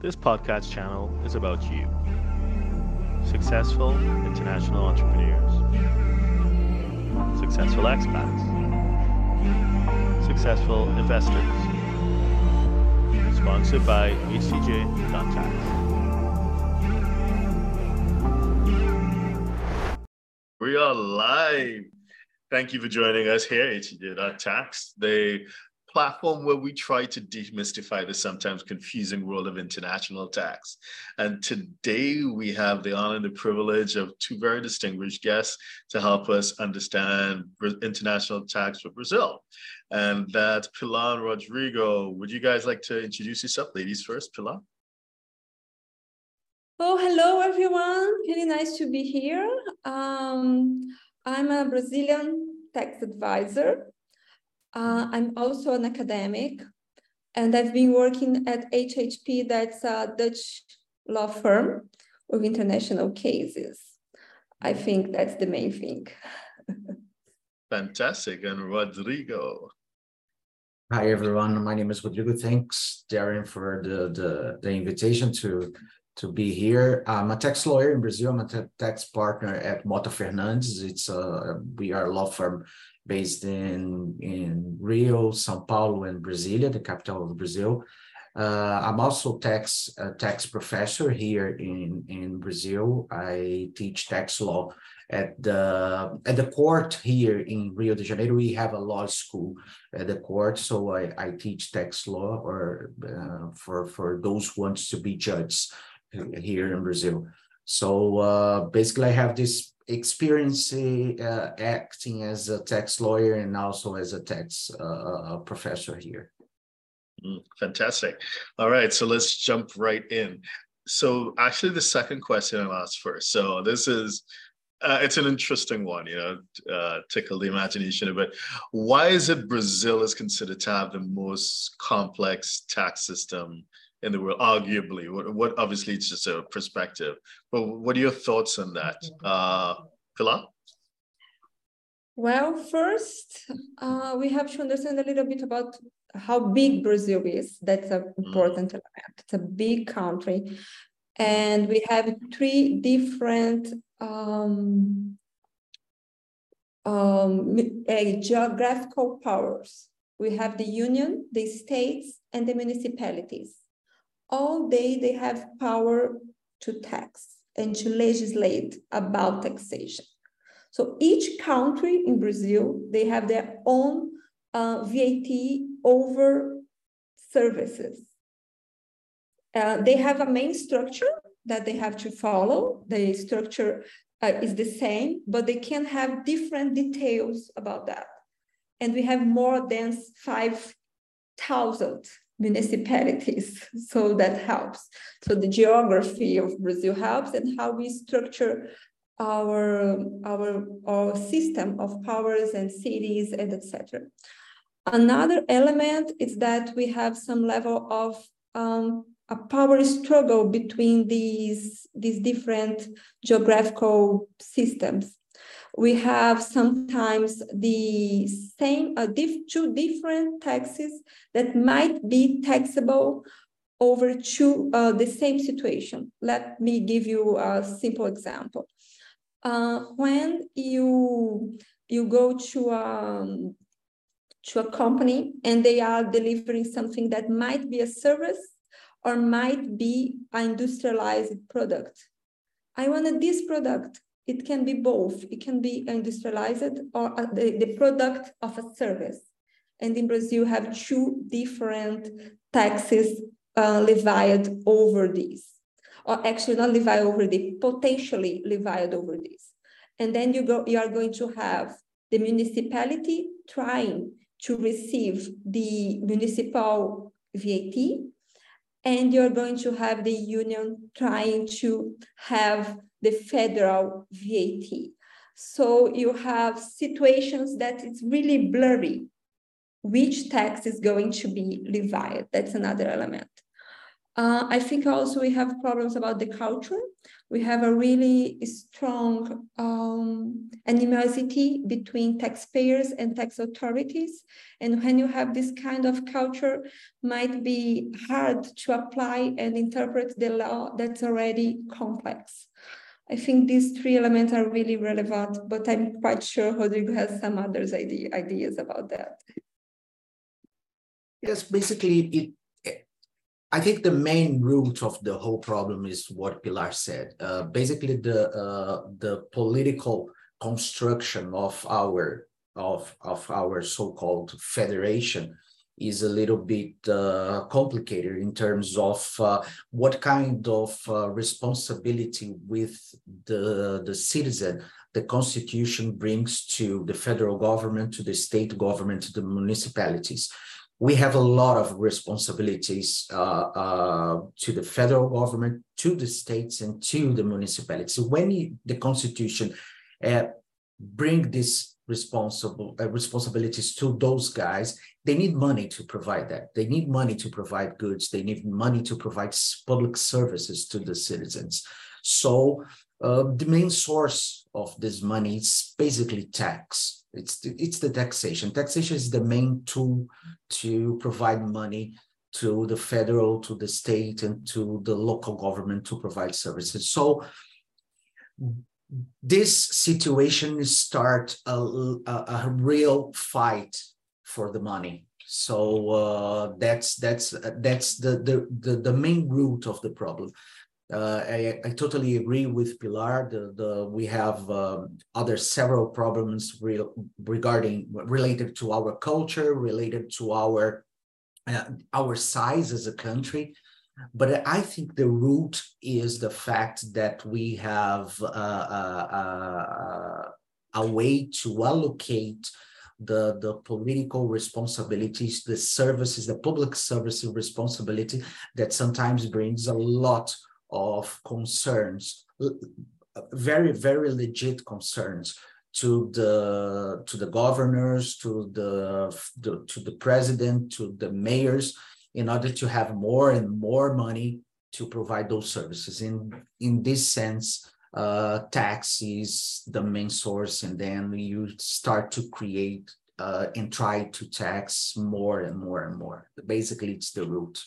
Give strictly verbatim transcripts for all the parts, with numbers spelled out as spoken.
This podcast channel is about you, successful international entrepreneurs, successful expats, successful investors, sponsored by H T J dot tax. We are live. Thank you for joining us here at H T J dot tax. They platform where we try to demystify the sometimes confusing role of international tax. And today we have the honor and the privilege of two very distinguished guests to help us understand international tax for Brazil. And that's Pilar Rodrigo. Would you guys like to introduce yourself? Ladies first, Pilar. Oh, hello everyone. Really nice to be here. Um, I'm a Brazilian tax advisor. Uh, I'm also an academic, and I've been working at H H P, that's a Dutch law firm with international cases. I think that's the main thing. Fantastic. And Rodrigo. Hi, everyone. My name is Rodrigo. Thanks, Derren, for the, the, the invitation to, to be here. I'm a tax lawyer in Brazil. I'm a tax partner at Mota Fernandes. It's a, we are a law firm based in, in Rio, São Paulo, and Brasília, the capital of Brazil. Uh, I'm also tax a tax professor here in, in Brazil. I teach tax law at the at the court here in Rio de Janeiro. We have a law school at the court, so I, I teach tax law or uh, for for those who want to be judges here in Brazil. So uh, basically, I have this experience uh, acting as a tax lawyer and also as a tax uh, professor here. Mm, fantastic. All right, so let's jump right in. So actually the second question I'll ask first. So this is, uh, it's an interesting one, you know, uh, tickle the imagination a bit. Why is it Brazil is considered to have the most complex tax system in the world, arguably? What, what obviously it's just a perspective, but what are your thoughts on that? Uh, Pilar? Well, first, uh, we have to understand a little bit about how big Brazil is. That's an important mm. element. It's a big country. And we have three different um, um, uh, geographical powers. We have the union, the states, and the municipalities. All day they have power to tax and to legislate about taxation. So each country in Brazil, they have their own uh, V A T over services. Uh, they have a main structure that they have to follow. The structure uh, is the same, but they can have different details about that. And we have more than five thousand municipalities, so that helps. So the geography of Brazil helps, and how we structure our our our system of powers and cities and et cetera. Another element is that we have some level of um, a power struggle between these these different geographical systems. We have sometimes the same, uh, diff, two different taxes that might be taxable over two, uh, the same situation. Let me give you a simple example. Uh, when you, you go to a, to a company and they are delivering something that might be a service or might be an industrialized product. I wanted this product. It can be both. It can be industrialized or the, the product of a service. And in Brazil, you have two different taxes uh, levied over these, or actually not levied over the, potentially levied over this. And then you go, you are going to have the municipality trying to receive the municipal V A T, and you're going to have the union trying to have the federal V A T. So you have situations that it's really blurry, which tax is going to be levied. That's another element. Uh, I think also we have problems about the culture. We have a really strong um, animosity between taxpayers and tax authorities. And when you have this kind of culture, might be hard to apply and interpret the law that's already complex. I think these three elements are really relevant, but I'm quite sure Rodrigo has some other idea, ideas about that. Yes, basically, it, I think the main root of the whole problem is what Pilar said. Uh, basically, the uh, the political construction of our of of our so-called federation is a little bit uh, complicated in terms of uh, what kind of uh, responsibility with the, the citizen the Constitution brings to the federal government, to the state government, to the municipalities. We have a lot of responsibilities uh, uh, to the federal government, to the states, and to the municipalities. So when you, the Constitution uh, bring this responsible uh, responsibilities to those guys, they need money to provide that. They need money to provide goods. They need money to provide public services to the citizens. So uh, the main source of this money is basically tax. It's the, it's the taxation. Taxation is the main tool to provide money to the federal, to the state, and to the local government to provide services. So this situation starts a, a, a real fight for the money. So uh, that's that's that's the, the the the main root of the problem. Uh, I, I totally agree with Pilar. The, the we have um, other several problems real regarding related to our culture, related to our uh, our size as a country. But I think the root is the fact that we have uh, uh, uh, a way to allocate the, the political responsibilities, the services, the public service responsibility that sometimes brings a lot of concerns, very, very legit concerns to the, to the governors, to the, the, to the president, to the mayors, in order to have more and more money to provide those services. In, in this sense, uh, tax is the main source, and then you start to create uh, and try to tax more and more and more. Basically, it's the root.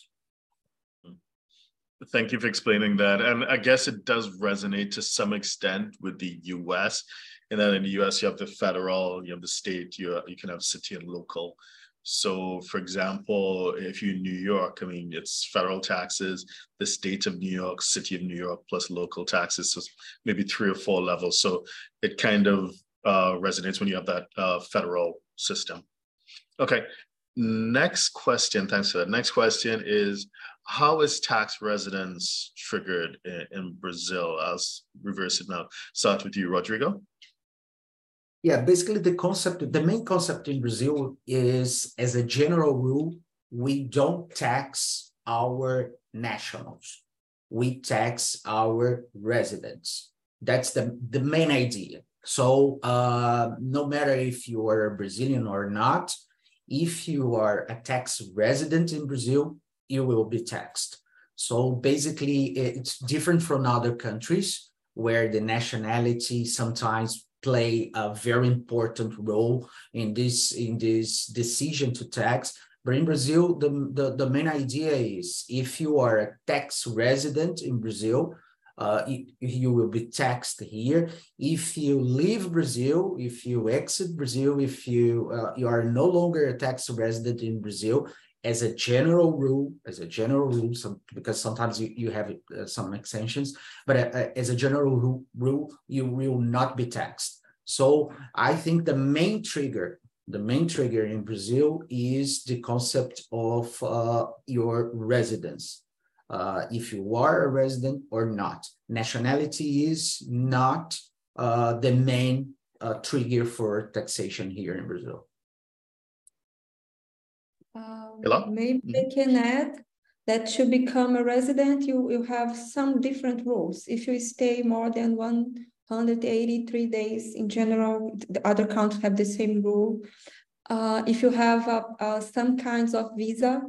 Thank you for explaining that. And I guess it does resonate to some extent with the U S. And then in the U S, you have the federal, you have the state, you, you can have city and local. So, for example, if you're in New York, I mean, it's federal taxes, the state of New York, city of New York, plus local taxes, so maybe three or four levels. So it kind of uh, resonates when you have that uh, federal system. Okay, next question. Thanks for that. Next question is, how is tax residence triggered in, in Brazil? I'll reverse it now. Start with you, Rodrigo. Yeah, basically the concept, the main concept in Brazil is, as a general rule, we don't tax our nationals. We tax our residents. That's the, the main idea. So uh, no matter if you are a Brazilian or not, if you are a tax resident in Brazil, you will be taxed. So basically it's different from other countries where the nationality sometimes play a very important role in this in this decision to tax. But in Brazil, the, the, the main idea is if you are a tax resident in Brazil, uh, you, you will be taxed here. If you leave Brazil, if you exit Brazil, if you, uh, you are no longer a tax resident in Brazil, as a general rule, as a general rule, some, because sometimes you, you have uh, some extensions, but uh, as a general rule, rule, you will not be taxed. So I think the main trigger, the main trigger in Brazil is the concept of uh, your residence, uh, if you are a resident or not. Nationality is not uh, the main uh, trigger for taxation here in Brazil. Um, maybe they can add that to become a resident, you will have some different rules. If you stay more than one hundred eighty-three days in general, the other countries have the same rule. Uh, if you have uh, uh, some kinds of visa,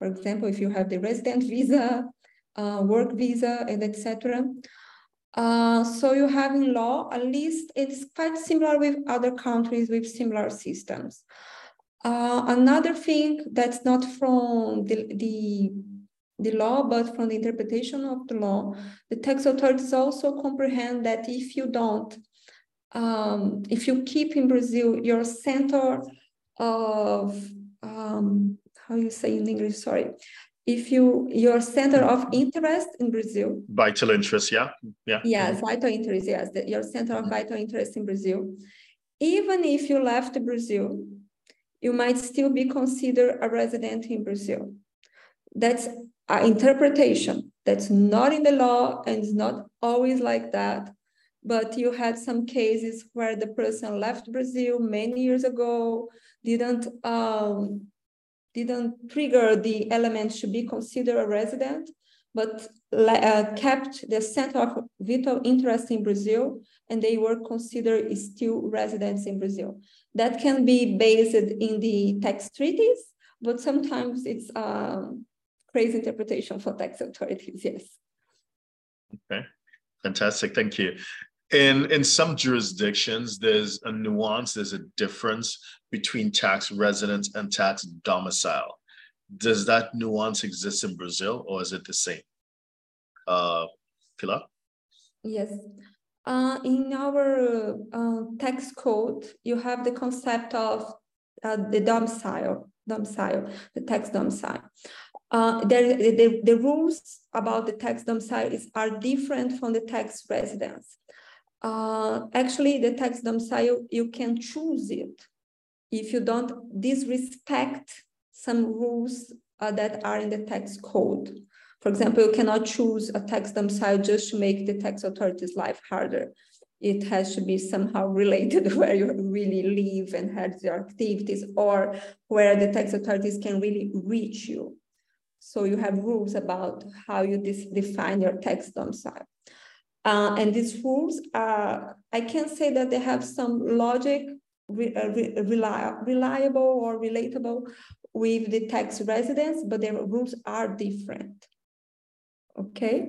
For example, if you have the resident visa, uh, work visa, and et cetera. Uh, so you have in law, at least it's quite similar with other countries with similar systems. Uh, another thing that's not from the, the, the law, but from the interpretation of the law, the tax authorities also comprehend that if you don't, um, if you keep in Brazil your center of, um, how you say in English, sorry, if you, your center of interest in Brazil. Vital interest, yeah. yeah. Yes, vital interest, yes. The, your center of vital interest in Brazil. Even if you left Brazil, you might still be considered a resident in Brazil. That's an interpretation. That's not in the law and it's not always like that. But you had some cases where the person left Brazil many years ago, didn't, um, didn't trigger the element should be considered a resident, but uh, kept the center of vital interest in Brazil, and they were considered still residents in Brazil. That can be based in the tax treaties, but sometimes it's a um, crazy interpretation for tax authorities, yes. Okay, fantastic, thank you. In, in some jurisdictions, there's a nuance, there's a difference between tax residence and tax domicile. Does that nuance exist in Brazil or is it the same? Uh, Pilar? Yes. Uh, in our uh, tax code, you have the concept of uh, the domicile, domicile, the tax domicile. Uh, there, the, the rules about the tax domicile is, are different from the tax residence. Uh, actually, the tax domicile, you can choose it if you don't disrespect some rules uh, that are in the tax code. For example, you cannot choose a tax domicile just to make the tax authority's life harder. It has to be somehow related where you really live and have your activities or where the tax authorities can really reach you. So you have rules about how you define your tax domicile. Uh, and these rules are, I can say that they have some logic re re reliable or relatable with the tax residence, but their rules are different. Okay,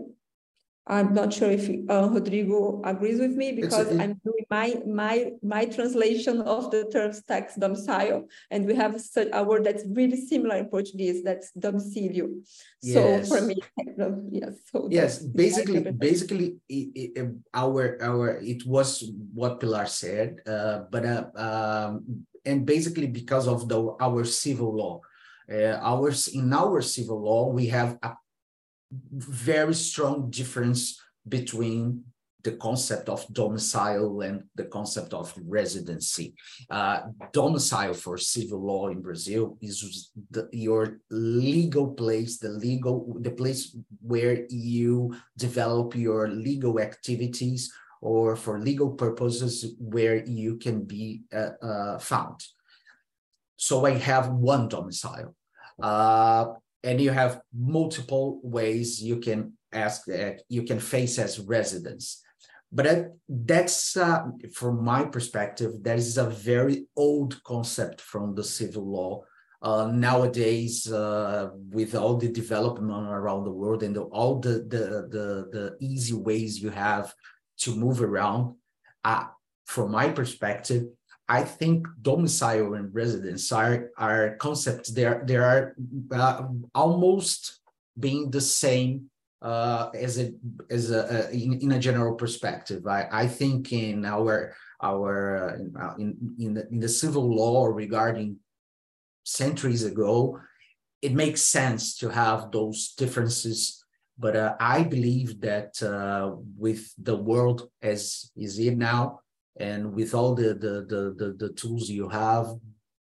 I'm not sure if uh, Rodrigo agrees with me because a, I'm doing my my my translation of the terms tax domicile, and we have such a word that's really similar in Portuguese. That's domicílio. Yes. So for me, yes. So yes, basically, basically, it, it, our our it was what Pilar said, uh, but uh, um, and basically because of the our civil law, uh, ours in our civil law we have a very strong difference between the concept of domicile and the concept of residency. Uh, domicile for civil law in Brazil is the, your legal place, the legal, the place where you develop your legal activities or for legal purposes where you can be uh, uh, found. So I have one domicile. Uh, And you have multiple ways you can ask, uh, you can face as residents. But that's, uh, from my perspective, that is a very old concept from the civil law. Uh, nowadays, uh, with all the development around the world and the, all the, the, the, the easy ways you have to move around, uh, from my perspective, I think domicile and residence are, are concepts. They are, they are uh, almost being the same uh, as a as a, uh, in, in a general perspective. I, I think in our our uh, in in the, in the civil law regarding centuries ago, it makes sense to have those differences. But uh, I believe that uh, with the world as is it now, and with all the, the, the, the, the tools you have,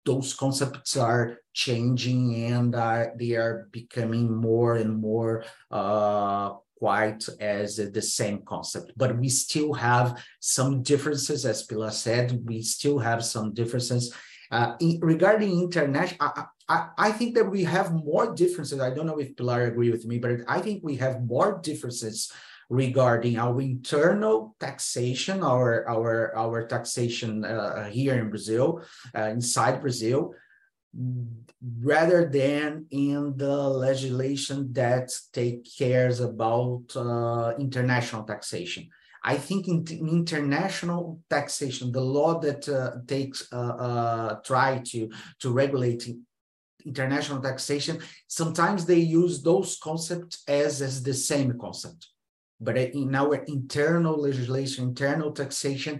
those concepts are changing and uh, they are becoming more and more uh, quite as uh, the same concept. But we still have some differences, as Pilar said, we still have some differences. Uh, in, regarding international, I, I, I think that we have more differences. I don't know if Pilar agrees with me, but I think we have more differences regarding our internal taxation, our our our taxation uh, here in Brazil, uh, inside Brazil, rather than in the legislation that take cares about uh, international taxation. I think in international taxation, the law that uh, takes uh, uh, try to to regulate international taxation, sometimes they use those concepts as as the same concept. But in our internal legislation, internal taxation,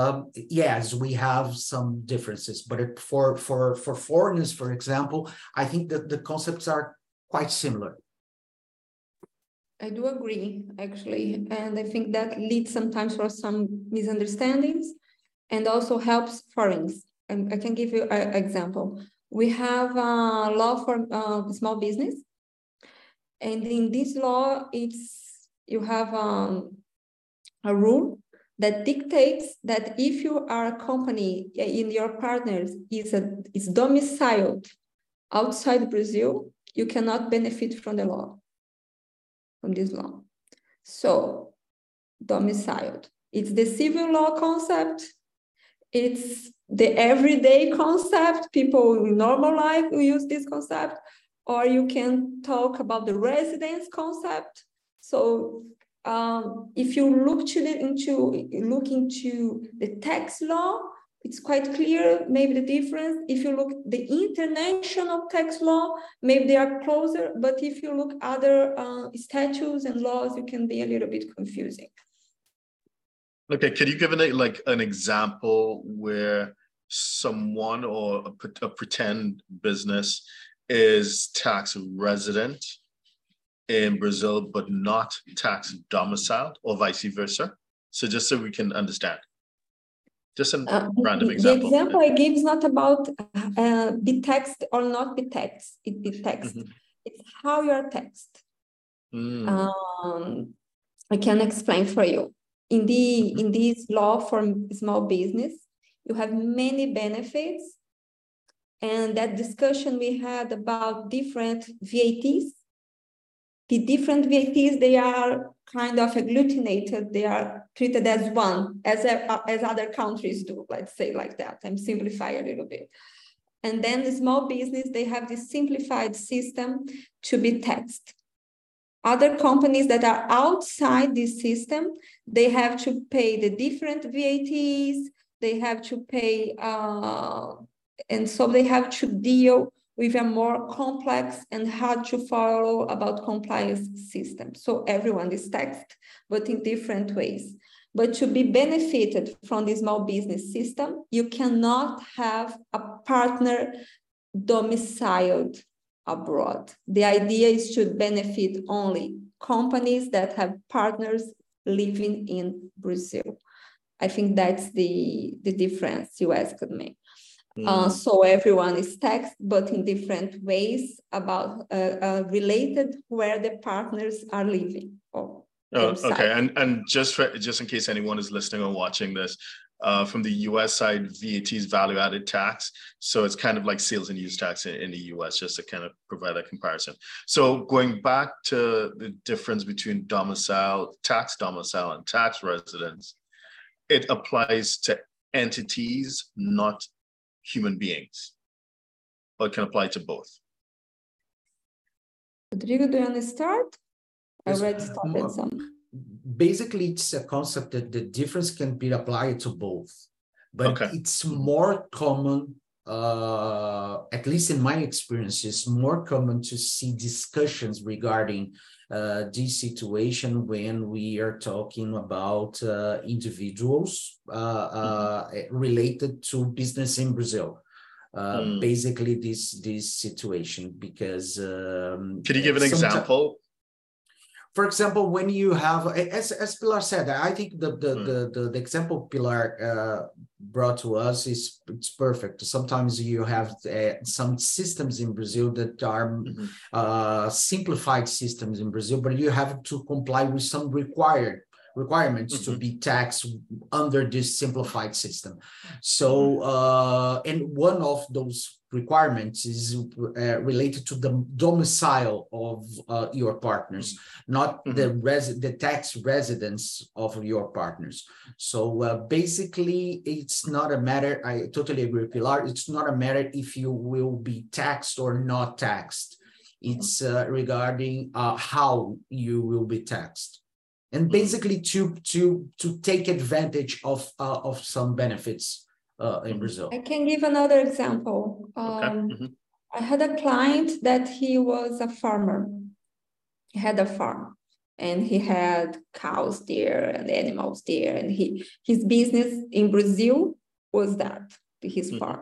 Um, yes, we have some differences, but for, for, for foreigners, for example, I think that the concepts are quite similar. I do agree, actually. And I think that leads sometimes for some misunderstandings and also helps foreigners. And I can give you an example. We have a law for uh, small business. And in this law, it's you have um, a rule that dictates that if you are a company in your partners is, a, is domiciled outside Brazil, you cannot benefit from the law, from this law. So domiciled, it's the civil law concept. It's the everyday concept. People in normal life who use this concept, or you can talk about the residence concept. So Um, if you look to the, into look into the tax law, it's quite clear maybe the difference. If you look the international tax law, maybe they are closer. But if you look other uh, statutes and laws, it can be a little bit confusing. Okay, could you give an like an example where someone or a, a pretend business is tax resident in Brazil, but not tax domiciled, or vice versa? So just so we can understand, just a uh, random example. The example I gave is not about uh, be taxed or not be taxed. It be taxed. Mm-hmm. It's how you are taxed. Mm. Um, I can explain for you. In the mm-hmm. in this law for small business, you have many benefits, and that discussion we had about different V A Ts. The different V A Ts, they are kind of agglutinated. They are treated as one, as, a, as other countries do, let's say like that. I'm simplifying a little bit. And then the small business, they have this simplified system to be taxed. Other companies that are outside this system, they have to pay the different V A Ts, they have to pay, uh, and so they have to deal with a more complex and hard to follow about compliance system. So everyone is taxed, but in different ways. But to be benefited from the small business system, you cannot have a partner domiciled abroad. The idea is to benefit only companies that have partners living in Brazil. I think that's the, the difference you asked me. Uh, so everyone is taxed, but in different ways about uh, uh, related where the partners are living. Or oh, okay, and and just for, just in case anyone is listening or watching this, uh, from the U S side, V A T is value-added tax, so it's kind of like sales and use tax in, in the U S, just to kind of provide a comparison. So going back to the difference between domicile, tax domicile, and tax residence, it applies to entities, not human beings, or it can apply to both. Rodrigo, do you want to start? I already started some. Basically, it's a concept that the difference can be applied to both, but okay. It's more common, uh, at least in my experience, it's more common to see discussions regarding uh, this situation when we are talking about uh, individuals uh, uh, related to business in Brazil. Uh, mm. Basically, this this situation because. Um, Could you give an example? For example, when you have, as, as Pilar said, I think the the, mm. the, the, the example Pilar uh, brought to us is it's perfect. Sometimes you have uh, some systems in Brazil that are mm-hmm. uh, simplified systems in Brazil, but you have to comply with some required requirements mm-hmm. to be taxed under this simplified system. So, uh, and one of those requirements is uh, related to the domicile of uh, your partners, not mm-hmm. the res the tax residence of your partners. So uh, basically, it's not a matter, I totally agree with Pilar, it's not a matter if you will be taxed or not taxed. It's uh, regarding uh, how you will be taxed. And basically to, to, to take advantage of, uh, of some benefits uh, in Brazil. I can give another example. Um, okay. mm-hmm. I had a client that he was a farmer. He had a farm and he had cows there and animals there. And he, his business in Brazil was that, his farm.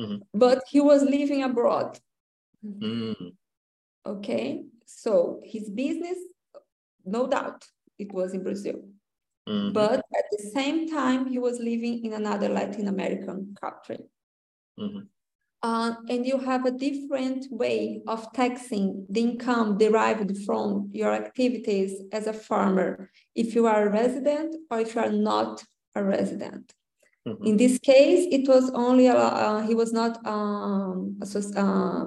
Mm-hmm. But he was living abroad. Mm-hmm. Okay, so his business, no doubt, it was in Brazil. Mm-hmm. But at the same time, he was living in another Latin American country. Mm-hmm. uh, and you have a different way of taxing the income derived from your activities as a farmer, if you are a resident or if you are not a resident. Mm-hmm. In this case, it was only, a, uh, he was not, um, uh,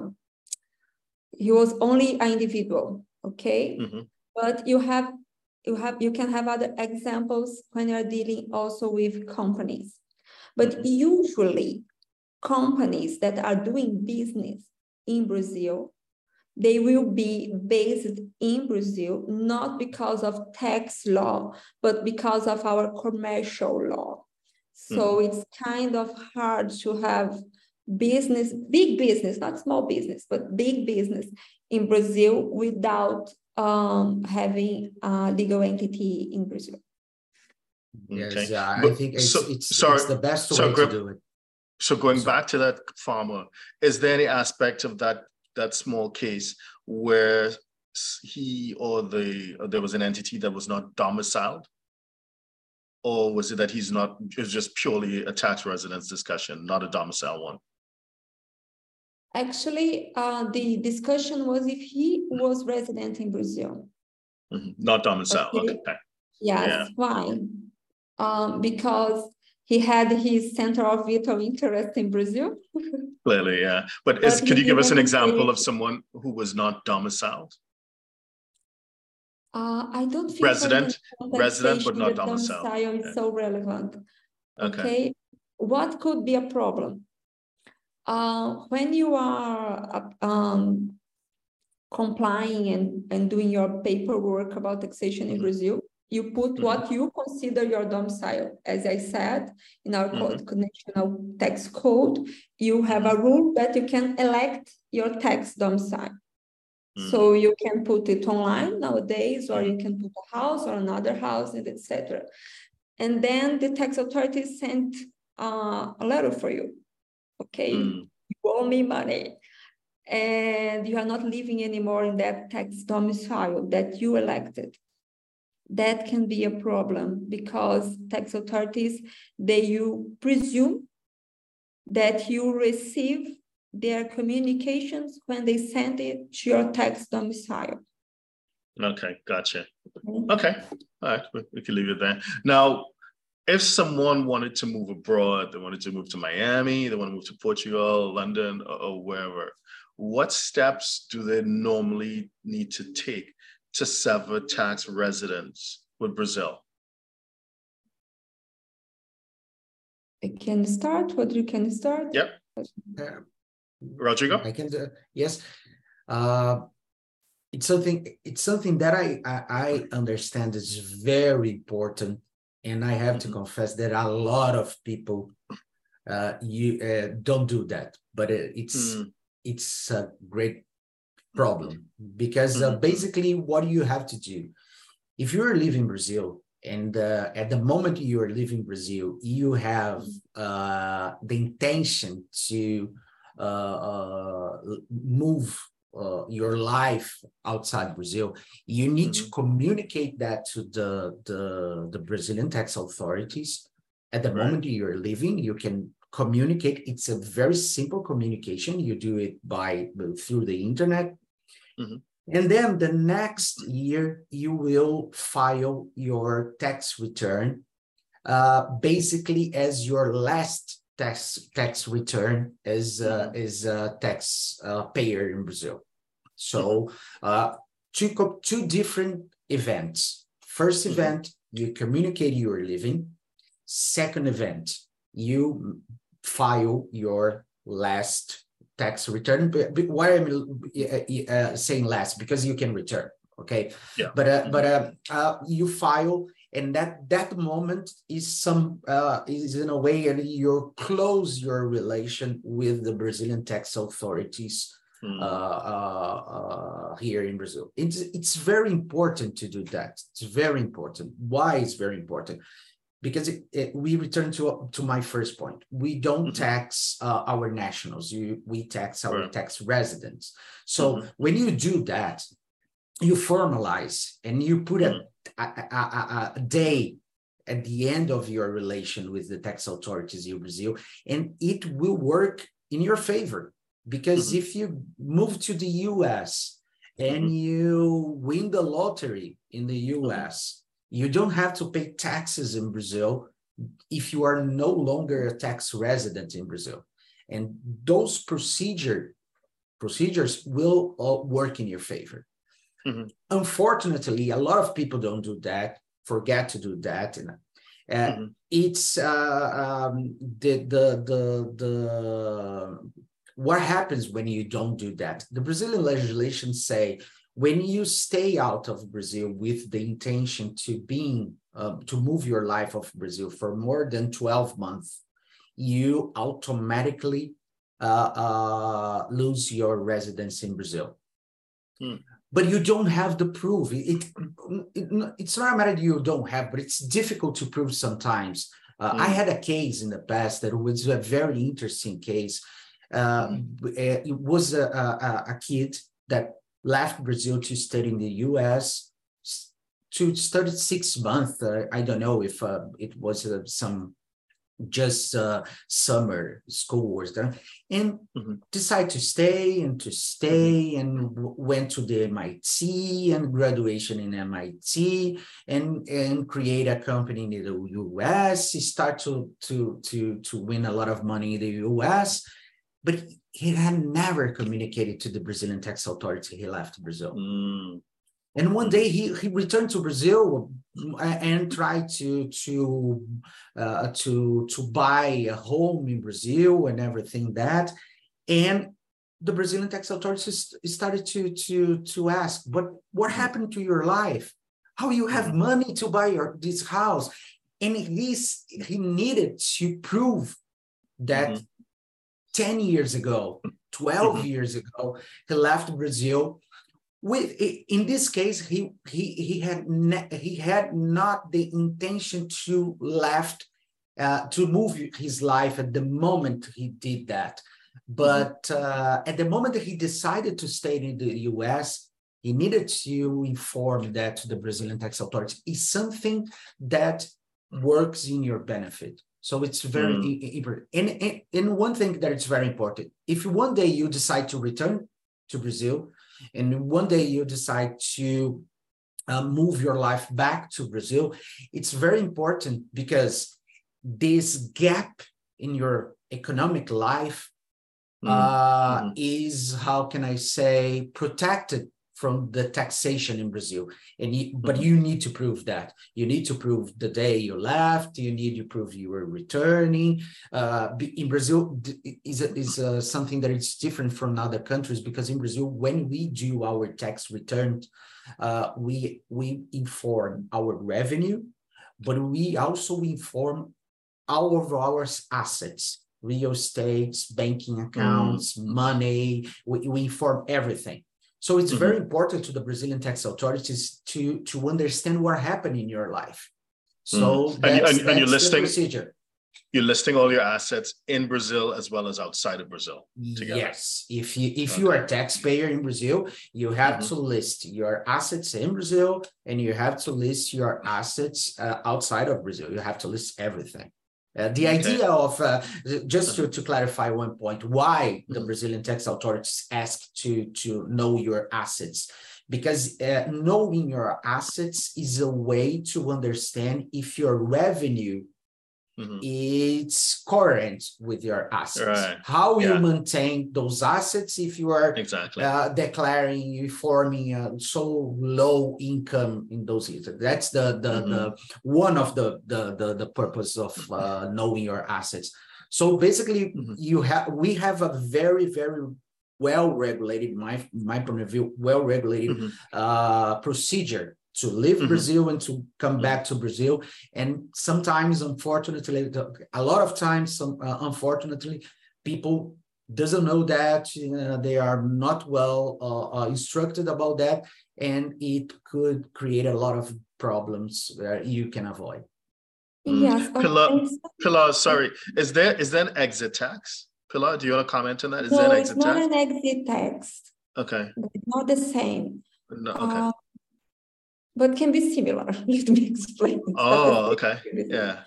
he was only an individual, okay? Mm-hmm. But you have You have you can have other examples when you're dealing also with companies. But usually companies that are doing business in Brazil, they will be based in Brazil, not because of tax law, but because of our commercial law. So mm. it's kind of hard to have business, big business, not small business, but big business in Brazil without Um, having a legal entity in Brazil. Yes, okay. yeah, I but think it's, so, it's, sorry, it's the best so way go, to do it. So going so, back to that farmer, is there any aspect of that that small case where he or the or there was an entity that was not domiciled, or was it that he's not? It's just purely a tax residence discussion, not a domicile one. Actually, uh, the discussion was if he was resident in Brazil. Mm-hmm. Not domicile. Okay. Okay. Yes, yeah. fine. Um, because he had his center of veto interest in Brazil. Clearly, yeah. But, is, but could you give us an example of someone who was not domiciled? Uh, I don't think resident, resident, but not domiciled. Domicile is okay. so relevant. Okay. okay. What could be a problem? Uh, when you are uh, um, complying and, and doing your paperwork about taxation mm-hmm. in Brazil, you put mm-hmm. what you consider your domicile. As I said, in our mm-hmm. code, national tax code, you have a rule that you can elect your tax domicile. Mm-hmm. So you can put it online nowadays, or you can put a house or another house, and et cetera. And then the tax authority sent uh, a letter for you. Okay, mm. you owe me money, and you are not living anymore in that tax domicile that you elected. That can be a problem because tax authorities, they you presume that you receive their communications when they send it to your tax domicile. Okay, gotcha. Mm-hmm. Okay, all right, we, we can leave it there. Now, if someone wanted to move abroad, they wanted to move to Miami, they want to move to Portugal, London, or, or wherever, what steps do they normally need to take to sever tax residence with Brazil? I can start. Rodrigo can start. Yep. Uh, Rodrigo? I can do, yes. Uh, it's something, it's something that I, I, I understand is very important. And I have to confess that a lot of people uh, you, uh, don't do that, but it's mm. it's a great problem because uh, basically what you have to do, if you're living in Brazil and uh, at the moment you are living in Brazil, you have uh, the intention to uh, uh, move Uh, your life outside Brazil, you need mm-hmm. to communicate that to the, the, the Brazilian tax authorities. At the right. moment you're living, you can communicate. It's a very simple communication. You do it by through the internet. Mm-hmm. And then the next year, you will file your tax return, uh, basically as your last tax tax return as, uh, as a tax uh, payer in Brazil. So uh, two, two different events. First event, you communicate your living. Second event, you file your last tax return. But, but why am I uh, saying last? Because you can return, okay? Yeah. But uh, but uh, uh, you file, and that that moment is some uh, is in a way you close your relation with the Brazilian tax authorities. Mm. Uh, uh, uh, here in Brazil. It's, it's very important to do that. It's very important. Why it's very important? Because it, it, we return to, to my first point. We don't mm-hmm. tax uh, our nationals. You, we tax our right. tax residents. So mm-hmm. when you do that, you formalize and you put mm-hmm. a, a, a, a day at the end of your relation with the tax authorities in Brazil, and it will work in your favor. Because mm-hmm. if you move to the U S and mm-hmm. you win the lottery in the U S, mm-hmm. you don't have to pay taxes in Brazil if you are no longer a tax resident in Brazil. And those procedure, procedures will all work in your favor. Mm-hmm. Unfortunately, a lot of people don't do that, forget to do that. And, Uh, mm-hmm. it's uh, um, the, the, the, the what happens when you don't do that? The Brazilian legislation say when you stay out of Brazil with the intention to being uh, to move your life off Brazil for more than twelve months, you automatically uh, uh, lose your residence in Brazil. Hmm. But you don't have the proof. It, it it's not a matter you don't have, but it's difficult to prove sometimes. Uh, hmm. I had a case in the past that was a very interesting case. Uh, it was a, a, a kid that left Brazil to study in the U S to study six months. Uh, I don't know if uh, it was uh, some just uh, summer school was done, and mm-hmm. decided to stay and to stay and w- went to the M I T and graduation in M I T and and create a company in the U S. He started to to to to win a lot of money in the U S. But he had never communicated to the Brazilian tax authority. He left Brazil. Mm. And one day he, he returned to Brazil and tried to, to, uh, to, to buy a home in Brazil and everything that. And the Brazilian tax authorities started to, to, to ask, but what happened to your life? How you have money to buy your, this house? And at least he needed to prove that mm-hmm. ten years ago, twelve mm-hmm. years ago, he left Brazil. With in this case, he he he had ne- he had not the intention to left uh, to move his life at the moment he did that. But mm-hmm. uh, at the moment that he decided to stay in the U S, he needed to inform that to the Brazilian tax authority. It's something that works in your benefit. So it's very mm. important. And, and, and one thing that is very important, if one day you decide to return to Brazil, and one day you decide to uh, move your life back to Brazil, it's very important because this gap in your economic life mm. Uh, mm. is, how can I say, protected from the taxation in Brazil. And you, mm-hmm. but you need to prove that. You need to prove the day you left, you need to prove you were returning. Uh, in Brazil, is is uh, something that is different from other countries, because in Brazil, when we do our tax return, uh, we, we inform our revenue, but we also inform all of our assets, real estates, banking accounts, mm-hmm. money, we, we inform everything. So it's mm-hmm. very important to the Brazilian tax authorities to, to understand what happened in your life. So mm-hmm. that's, and, and, and you're listing, procedure. You're listing all your assets in Brazil as well as outside of Brazil together. Yes. If you if okay. you are a taxpayer in Brazil, you have mm-hmm. to list your assets in Brazil, and you have to list your assets uh, outside of Brazil. You have to list everything. Uh, the okay. idea of, uh, just to, to clarify one point, why the Brazilian tax authorities ask to, to know your assets, because uh, knowing your assets is a way to understand if your revenue mm-hmm. is current with your assets. Right. How yeah. you maintain those assets if you are exactly. uh, declaring, reforming uh, so low income in those years. That's the the, mm-hmm. the one of the the the, the purpose of uh, knowing your assets. So basically, mm-hmm. you have we have a very very well-regulated, my my point of view, well-regulated mm-hmm. uh, procedure to leave mm-hmm. Brazil and to come mm-hmm. back to Brazil. And sometimes, unfortunately, a lot of times, some, uh, unfortunately, people doesn't know that, you know, they are not well uh, uh, instructed about that, and it could create a lot of problems that you can avoid. Mm. Yes, Pilar, Pilar, sorry, is there is there an exit tax? Pilar, do you want to comment on that? Is no, that an exit it's not tax? An exit tax. Okay. It's not the same. No, okay. Uh, but can be similar. Let me explain. Oh, okay. Yeah.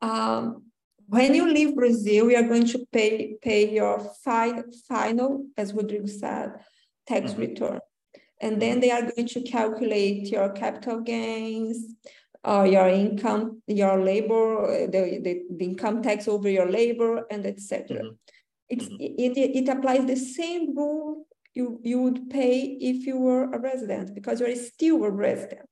Um, when you leave Brazil, you are going to pay pay your fi final, as Rodrigo said, tax mm-hmm. return, and then they are going to calculate your capital gains. Uh, your income, your labor, the, the, the income tax over your labor, and et cetera. Mm-hmm. It's, it, it applies the same rule you, you would pay if you were a resident, because you're still a resident.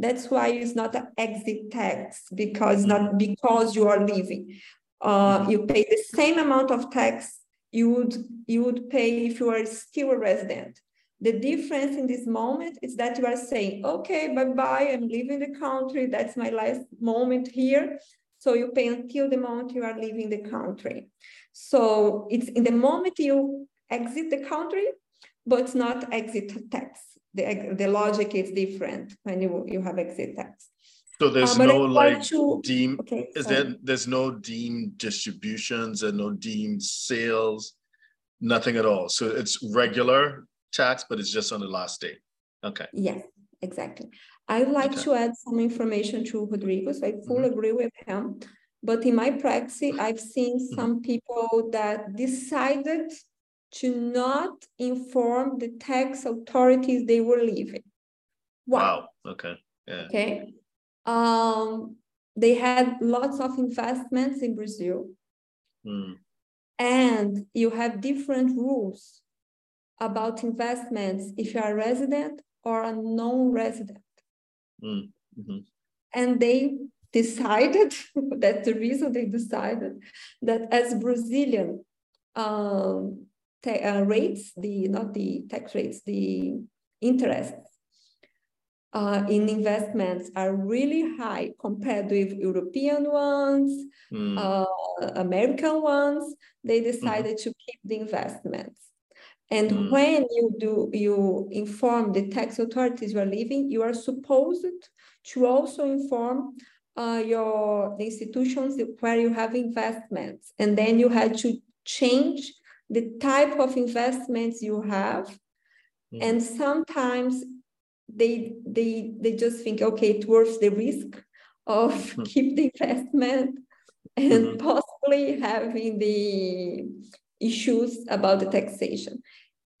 That's why it's not an exit tax, because not because you are leaving. Uh, you pay the same amount of tax you would, you would pay if you are still a resident. The difference in this moment is that you are saying, okay, bye-bye, I'm leaving the country. That's my last moment here. So you pay until the moment you are leaving the country. So it's in the moment you exit the country, but it's not exit tax. The, the logic is different when you, you have exit tax. So there's uh, no like to, deem, okay, is there, there's no deemed distributions and no deemed sales, nothing at all. So it's regular tax, but it's just on the last day. Okay. Yes, exactly. I'd like okay. to add some information to Rodrigo, so I fully mm-hmm. agree with him. But in my practice, I've seen some mm-hmm. people that decided to not inform the tax authorities they were leaving. Wow. wow. Okay. Yeah. Okay. Um, they had lots of investments in Brazil. Mm. And you have different rules about investments if you are a resident or a non-resident. Mm-hmm. And they decided, that's the reason they decided, that as Brazilian um, uh, rates, the not the tax rates, the interest uh, in investments are really high compared with European ones, mm. uh, American ones, they decided mm-hmm. to keep the investments. And mm. when you do, you inform the tax authorities you are leaving, you are supposed to also inform uh, your the institutions where you have investments. And then you had to change the type of investments you have. Mm. And sometimes they, they, they just think, okay, it's worth the risk of mm. keep the investment and mm-hmm. possibly having the issues about the taxation.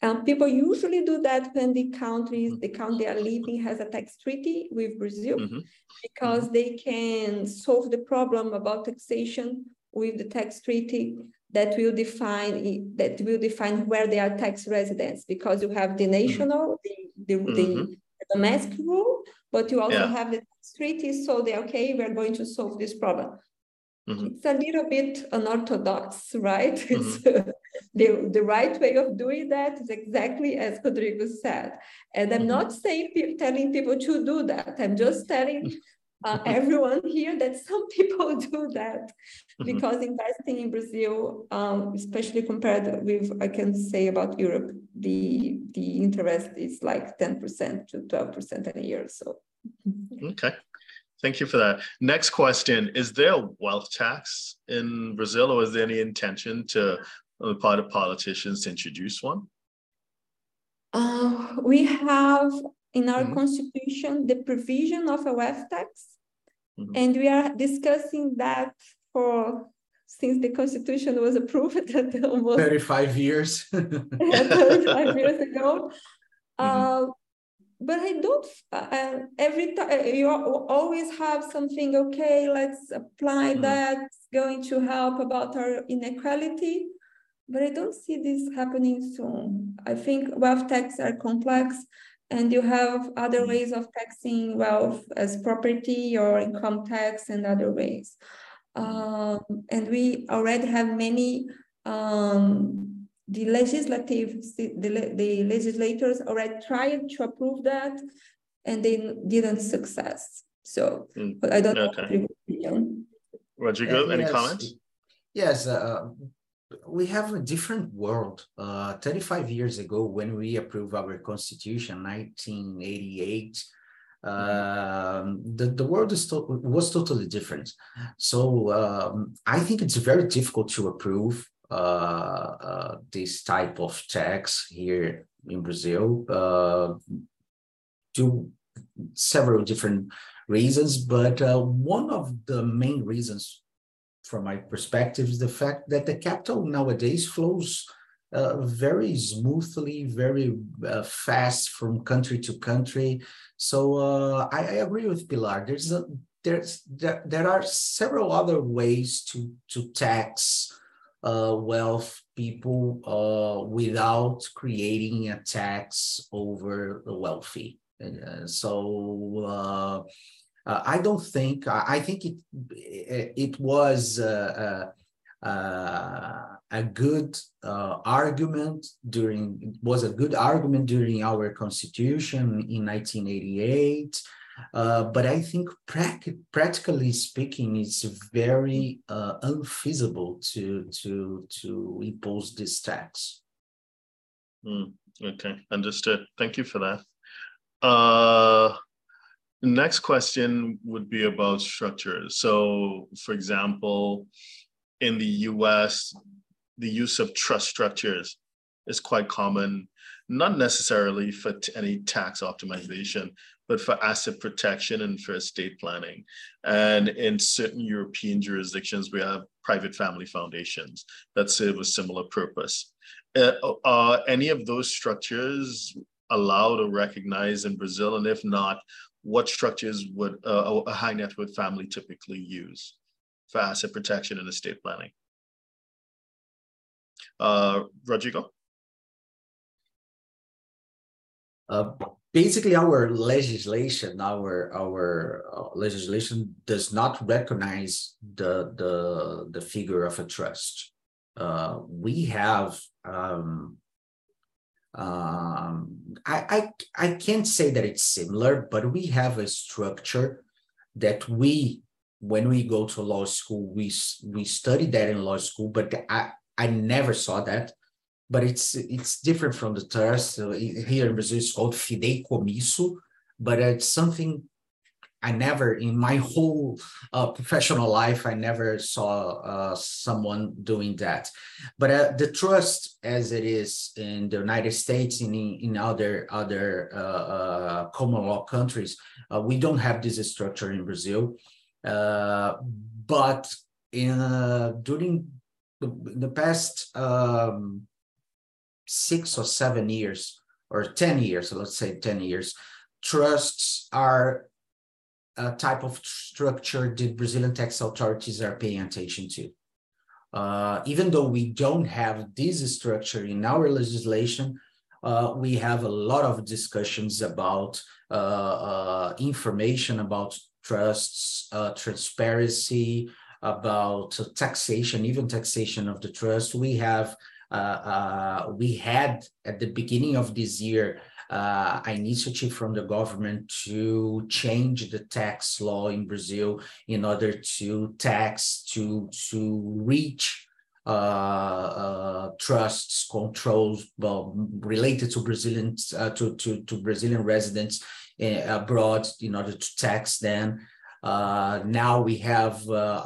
Um, people usually do that when the countries, the country they are leaving has a tax treaty with Brazil mm-hmm. because mm-hmm. they can solve the problem about taxation with the tax treaty that will define that will define where they are tax residents, because you have the national, mm-hmm. the, the, mm-hmm. the domestic rule, but you also yeah. have the tax treaty, so they're okay, we're going to solve this problem. Mm-hmm. It's a little bit unorthodox, right? Mm-hmm. It's, uh, the, the right way of doing that is exactly as Rodrigo said. And I'm mm-hmm. not saying telling people to do that. I'm just telling uh, everyone here that some people do that mm-hmm. because investing in Brazil, um, especially compared with, I can say about Europe, the, the interest is like ten percent to twelve percent a year. So, okay. Thank you for that. Next question, is there a wealth tax in Brazil, or is there any intention to, on the part of politicians, to introduce one? Uh, we have in our mm-hmm. constitution the provision of a wealth tax, mm-hmm. and we are discussing that for since the constitution was approved almost thirty-five years. thirty-five years ago. Mm-hmm. Uh, But I don't, uh, every time you always have something, okay, let's apply mm-hmm. that, it's going to help about our inequality. But I don't see this happening soon. I think wealth taxes are complex, and you have other ways of taxing wealth as property or income tax and other ways. Um, and we already have many, um, the legislative, the, the legislators already tried to approve that, and they didn't success. So mm. I don't okay. know. Rodrigo, uh, any yes. comments? Yes. Uh, We have a different world. Uh, thirty-five years ago, when we approved our constitution, nineteen eighty-eight, um, the, the world is to was totally different. So um, I think it's very difficult to approve uh, uh, this type of tax here in Brazil uh, due to several different reasons. But uh, one of the main reasons from my perspective is the fact that the capital nowadays flows uh, very smoothly, very uh, fast from country to country. So uh, I, I agree with Pilar. There's a, there's there, there are several other ways to to tax uh, wealth people uh, without creating a tax over the wealthy. Uh, so. Uh, Uh, I don't think, I, I think it it was uh, uh, a good uh, argument during, it was a good argument during our constitution in nineteen eighty-eight, uh, but I think prac- practically speaking, it's very uh, unfeasible to, to, to impose this tax. Mm, okay, understood. Thank you for that. Uh... Next question would be about structures. So, for example, in the U S, the use of trust structures is quite common, not necessarily for any tax optimization, but for asset protection and for estate planning. And in certain European jurisdictions, we have private family foundations that serve a similar purpose. Uh, are any of those structures allowed or recognized in Brazil? And if not, what structures would uh, a high net worth family typically use for asset protection and estate planning? Uh, Rodrigo? Uh, basically, our legislation, our our uh, legislation does not recognize the the the figure of a trust. Uh, we have. Um, Um, I, I I can't say that it's similar, but we have a structure that we, when we go to law school, we we study that in law school. But I I never saw that. But it's it's different from the trust. So here in Brazil, it's called fideicomisso, but it's something I never in my whole uh, professional life I never saw uh, someone doing that. But uh, the trust, as it is in the United States, in in other other uh, uh, common law countries, uh, we don't have this structure in Brazil. Uh, but in uh, during the, the past um, six or seven years or ten years, let's say ten years, trusts are a type of structure that Brazilian tax authorities are paying attention to. Uh, even though we don't have this structure in our legislation, uh, we have a lot of discussions about uh, uh, information about trusts, uh, transparency, about taxation, even taxation of the trust. We have, uh, uh, we had at the beginning of this year, Uh, an initiative from the government to change the tax law in Brazil in order to tax, to, to reach uh, uh, trusts, controls well, related to Brazilian, uh, to, to, to Brazilian residents abroad in order to tax them. Uh, now we have uh,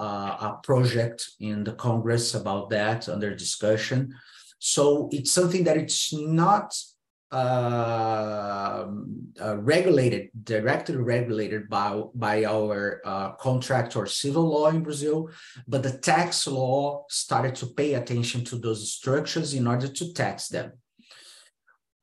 a project in the Congress about that under discussion. So it's something that it's not Uh, uh, regulated, directly regulated by, by our uh, contract or civil law in Brazil, but the tax law started to pay attention to those structures in order to tax them.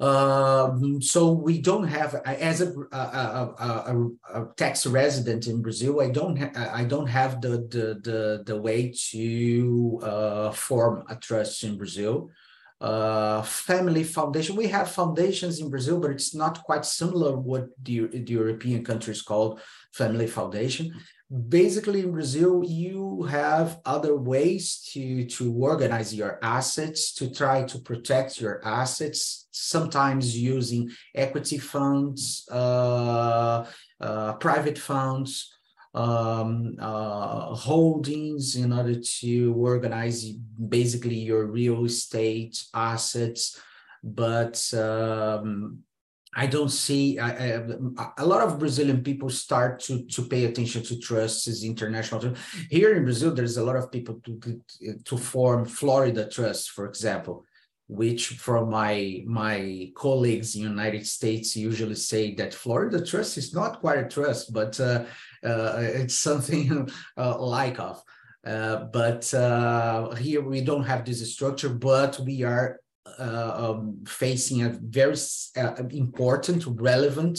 Um, so we don't have, as a, a, a, a, a tax resident in Brazil, I don't ha I don't have the the the, the way to uh, form a trust in Brazil. Uh, family foundation, we have foundations in Brazil, but it's not quite similar what the, the European countries call family foundation. Basically, in Brazil, you have other ways to, to organize your assets, to try to protect your assets, sometimes using equity funds, uh, uh, private funds, um, uh, holdings in order to organize basically your real estate assets. But um, I don't see, I, I, a lot of Brazilian people start to, to pay attention to trusts, international trusts. Here in Brazil, there's a lot of people to, to form Florida trusts, for example, which from my, my colleagues in the United States usually say that Florida trust is not quite a trust, but uh, uh, it's something uh, like of. Uh, but uh, here we don't have this structure, but we are Uh, um, facing a very uh, important, relevant,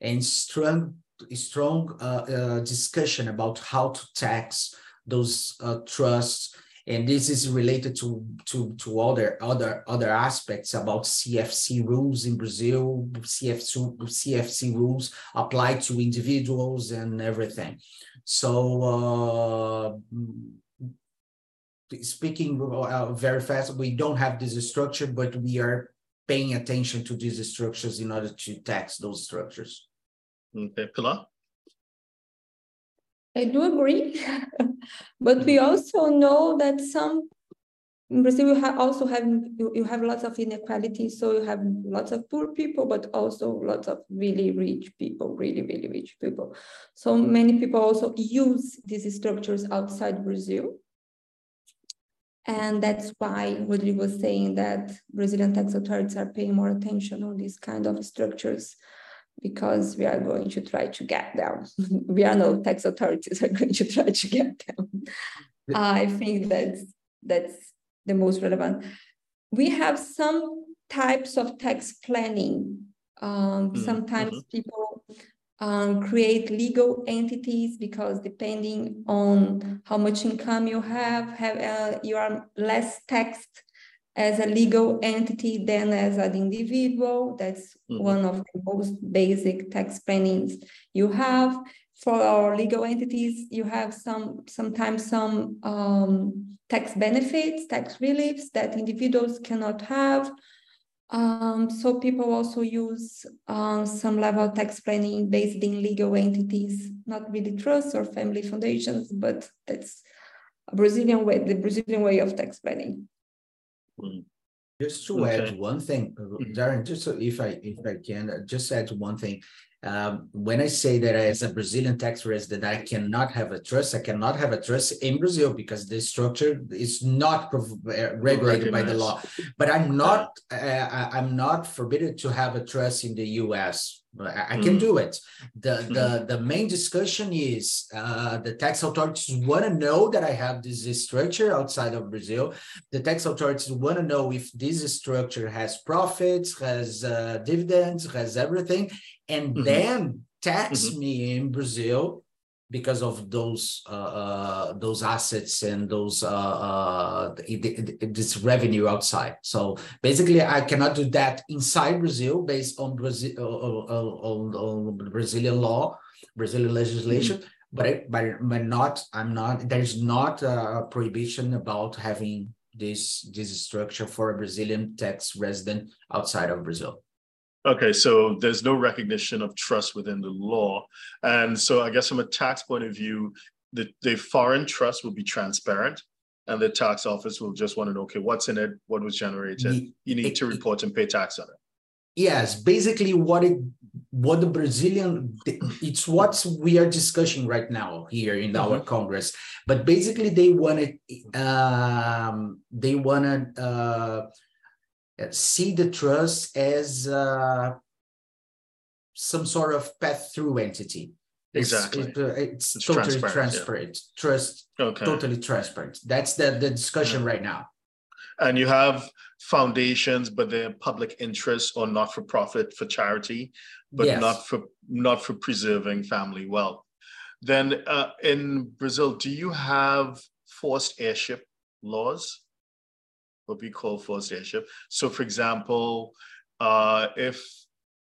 and strong, strong uh, uh, discussion about how to tax those uh, trusts, and this is related to to to other other other aspects about C F C rules in Brazil. C F C C F C rules apply to individuals and everything. So. Uh, Speaking uh, very fast, we don't have this structure, but we are paying attention to these structures in order to tax those structures. Okay, Pilar? I do agree, but we also know that some in Brazil you ha also have you, you have lots of inequality, so you have lots of poor people, but also lots of really rich people, really really rich people. So many people also use these structures outside Brazil. And that's why Rodrigo was saying that Brazilian tax authorities are paying more attention on these kind of structures, because we are going to try to get them. We are no tax authorities are going to try to get them. I think that's, that's the most relevant. We have some types of tax planning. Um, mm-hmm. Sometimes mm-hmm. people Um, create legal entities, because depending on how much income you have, have uh, you are less taxed as a legal entity than as an individual. That's mm-hmm. one of the most basic tax plannings you have. For our legal entities, you have some sometimes some um, tax benefits, tax reliefs that individuals cannot have. Um, so people also use uh, some level of tax planning based in legal entities, not really trusts or family foundations, but that's a Brazilian way, the Brazilian way of tax planning. Just to okay. add one thing, Derren, just so if I if I can, just add one thing. Um, when I say that as a Brazilian tax resident, I cannot have a trust, I cannot have a trust in Brazil because this structure is not regulated by the law. But I'm not, uh, I'm not forbidden to have a trust in the U S. I, I can mm. do it. The, the, the main discussion is uh, the tax authorities want to know that I have this, this structure outside of Brazil. The tax authorities want to know if this structure has profits, has uh, dividends, has everything. And mm-hmm. then tax mm-hmm. me in Brazil because of those uh, uh, those assets and those uh, uh, this revenue outside. So basically, I cannot do that inside Brazil based on Brazil on, on, on Brazilian law, Brazilian legislation. Mm-hmm. But I, but but not I'm not there's not a prohibition about having this this structure for a Brazilian tax resident outside of Brazil. Okay, so there's no recognition of trust within the law. And so I guess from a tax point of view, the, the foreign trust will be transparent and the tax office will just want to know, okay, what's in it? What was generated? You need to report and pay tax on it. Yes, basically what it, what the Brazilian, it's what we are discussing right now here in mm-hmm. our Congress. But basically they want to, um, they want to, uh, see the trust as uh, some sort of pass-through entity. Exactly. It's, it's, it's totally transparent. transparent. Yeah. Trust, okay. totally transparent. That's the, the discussion yeah. right now. And you have foundations, but they're public interest or not for profit for charity, but yes. not for not for preserving family wealth. Then uh, in Brazil, do you have forced heirship laws? What we call forced heirship. So, for example, uh, if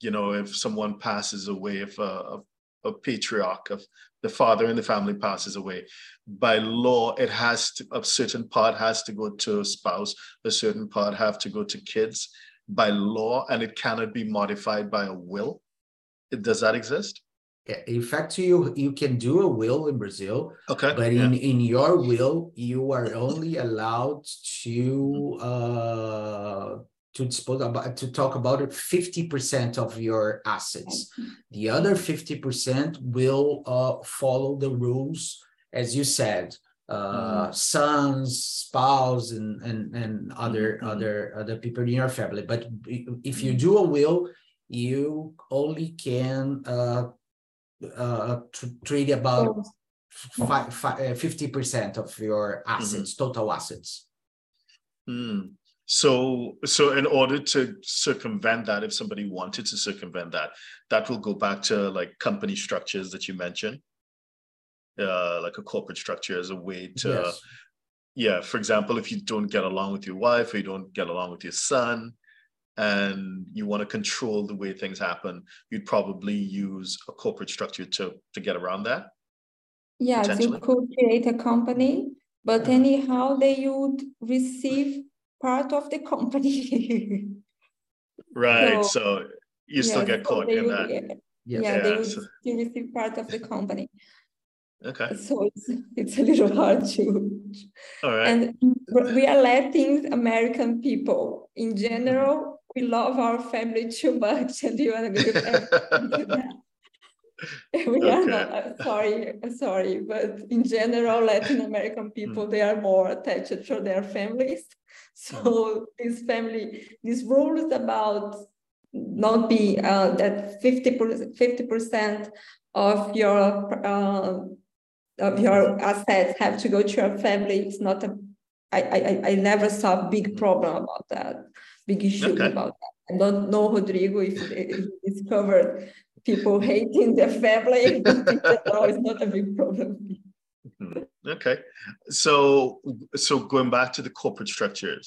you know if someone passes away, if a, a, a patriarch of the father in the family passes away, by law, it has to, a certain part has to go to a spouse, a certain part have to go to kids by law, and it cannot be modified by a will. Does that exist? In fact, you you can do a will in Brazil, okay, but in, yeah. in your will, you are only allowed to uh, to dispose about to talk about fifty percent of your assets. The other fifty percent will uh, follow the rules, as you said, uh, mm-hmm. sons, spouse, and and and other mm-hmm. other other people in your family. But if you do a will, you only can. Uh, Uh, to treat about fifty percent of your assets, mm-hmm. total assets. Mm. So, so in order to circumvent that, if somebody wanted to circumvent that, that will go back to like company structures that you mentioned, uh, like a corporate structure as a way to, yes. yeah, for example, if you don't get along with your wife or you don't get along with your son, and you want to control the way things happen, you'd probably use a corporate structure to, to get around that? Yes, you could create a company, but anyhow, they would receive part of the company. Right, so, so you still yes, get caught so in would, that. Yeah, yes. yeah, yeah they would so. still receive part of the company. Okay. So it's, it's a little hard to... All right. And we are Latin American people. In general, mm-hmm. we love our family too much, and you want to give that. We okay. are not, uh, sorry, sorry, but in general, Latin American people, mm-hmm. they are more attached to their families. So mm-hmm. this family, this rule is about not be uh, that fifty percent of your uh, of your assets have to go to your family. It's not a, I, I, I never saw a big problem about that, big issue okay. about that. I don't know, Rodrigo, if he discovered people hating their family, but it's not a big problem. Okay, so so going back to the corporate structures,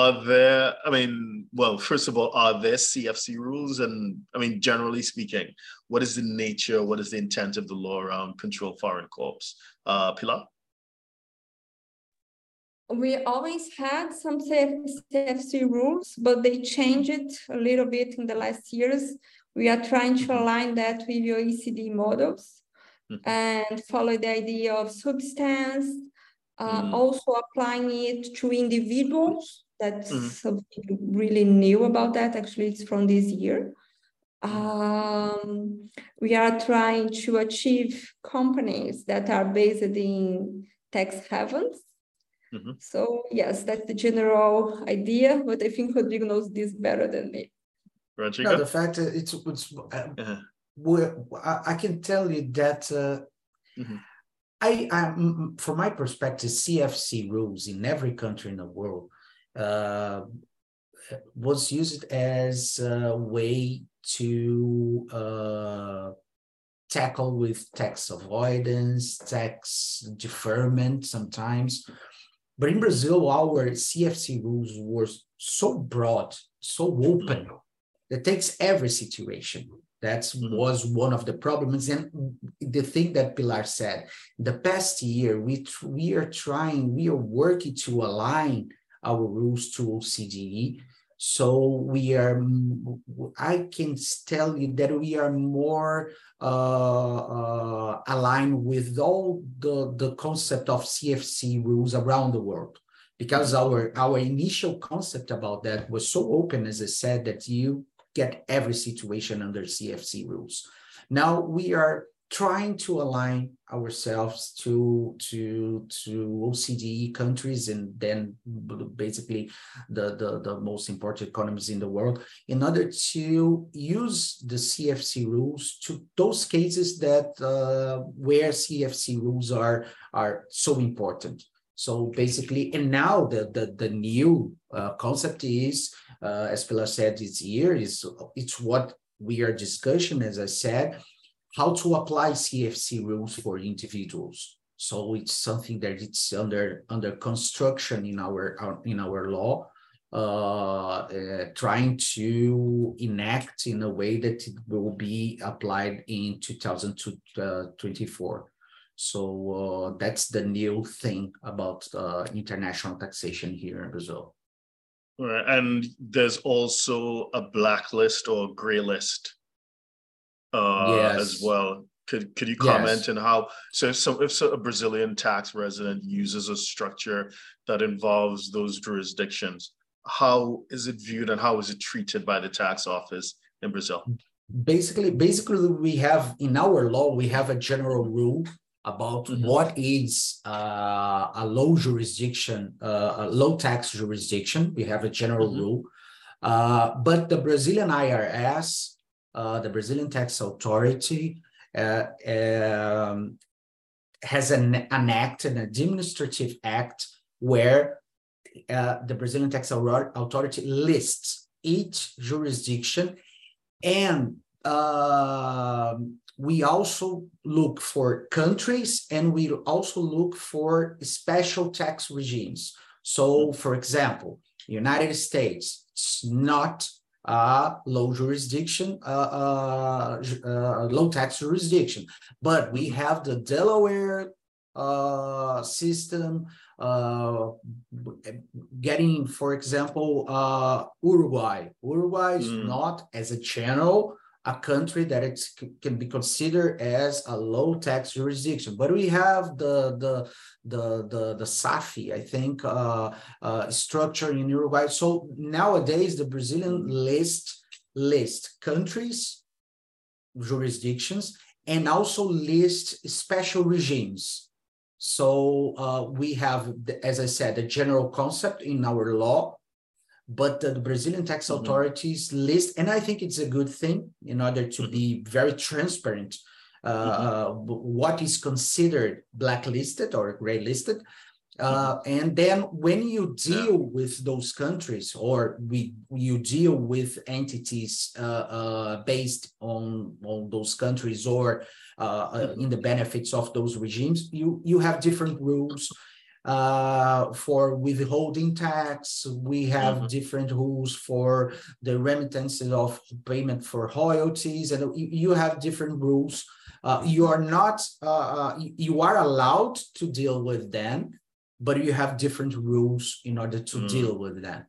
are there, I mean, well, first of all, are there C F C rules? And I mean, generally speaking, what is the nature, what is the intent of the law around control foreign corps? Uh, Pilar? We always had some C F C rules, but they changed it a little bit in the last years. We are trying to align that with your O E C D models mm-hmm. and follow the idea of substance, uh, mm. also applying it to individuals. That's mm-hmm. something really new about that. Actually, it's from this year. Um, we are trying to achieve companies that are based in tax havens. Mm-hmm. So yes, that's the general idea, but I think Rodrigo knows this better than me. Rodrigo? No, the fact uh, it's, it's uh, uh-huh. I can tell you that uh, mm-hmm. I, I, from my perspective, C F C rules in every country in the world Uh, was used as a way to uh, tackle with tax avoidance, tax deferment sometimes. But in Brazil, our C F C rules were so broad, so open, that takes every situation. That was one of the problems. And the thing that Pilar said, the past year, we, we are trying, we are working to align our rules to O C D E. So we are, I can tell you that we are more uh, uh, aligned with all the, the concept of C F C rules around the world, because our, our initial concept about that was so open, as I said, that you get every situation under C F C rules. Now we are trying to align ourselves to to to O C D E countries, and then basically the, the, the most important economies in the world, in order to use the C F C rules to those cases that uh, where C F C rules are are so important. So basically, and now the the, the new uh, concept is, uh, as Pilar said, it's here, is it's what we are discussing, as I said, how to apply C F C rules for individuals. So it's something that it's under under construction in our, our in our law, uh, uh, trying to enact in a way that it will be applied in two thousand twenty-four. So uh, that's the new thing about uh, international taxation here in Brazil. Right. And there's also a blacklist or gray list uh, yes. as well. Could could you comment yes. on how, so if, so, if so, a Brazilian tax resident uses a structure that involves those jurisdictions, how is it viewed and how is it treated by the tax office in Brazil? Basically, basically we have, in our law, we have a general rule about mm-hmm. what is uh, a low jurisdiction, uh, a low tax jurisdiction. We have a general mm-hmm. rule, uh, but the Brazilian I R S, uh, the Brazilian Tax Authority, Uh, um, has an, an act, an administrative act, where uh, the Brazilian Tax Authority lists each jurisdiction. And uh, we also look for countries, and we also look for special tax regimes. So, for example, United States, it's not Uh, low jurisdiction, uh, uh, uh, low tax jurisdiction. But we have the Delaware uh, system, uh, getting, for example, uh, Uruguay. Uruguay is mm. not, as a general, a country that it can be considered as a low tax jurisdiction. But we have the the the the, the SAFI, I think, uh, uh, structure in Uruguay. So nowadays, the Brazilian list list countries, jurisdictions, and also list special regimes. So uh, we have, as I said, a general concept in our law, but the Brazilian tax authorities mm-hmm. list, and I think it's a good thing in order to be very transparent, uh, mm-hmm. what is considered blacklisted or graylisted. Uh, mm-hmm. And then when you deal yeah. with those countries, or we you deal with entities uh, uh, based on, on those countries, or uh, mm-hmm. uh, in the benefits of those regimes, you, you have different rules. Uh, for withholding tax, we have mm-hmm. different rules for the remittances of payment for royalties, and you have different rules. Uh, you are not, uh, you are allowed to deal with them, but you have different rules in order to mm. deal with them.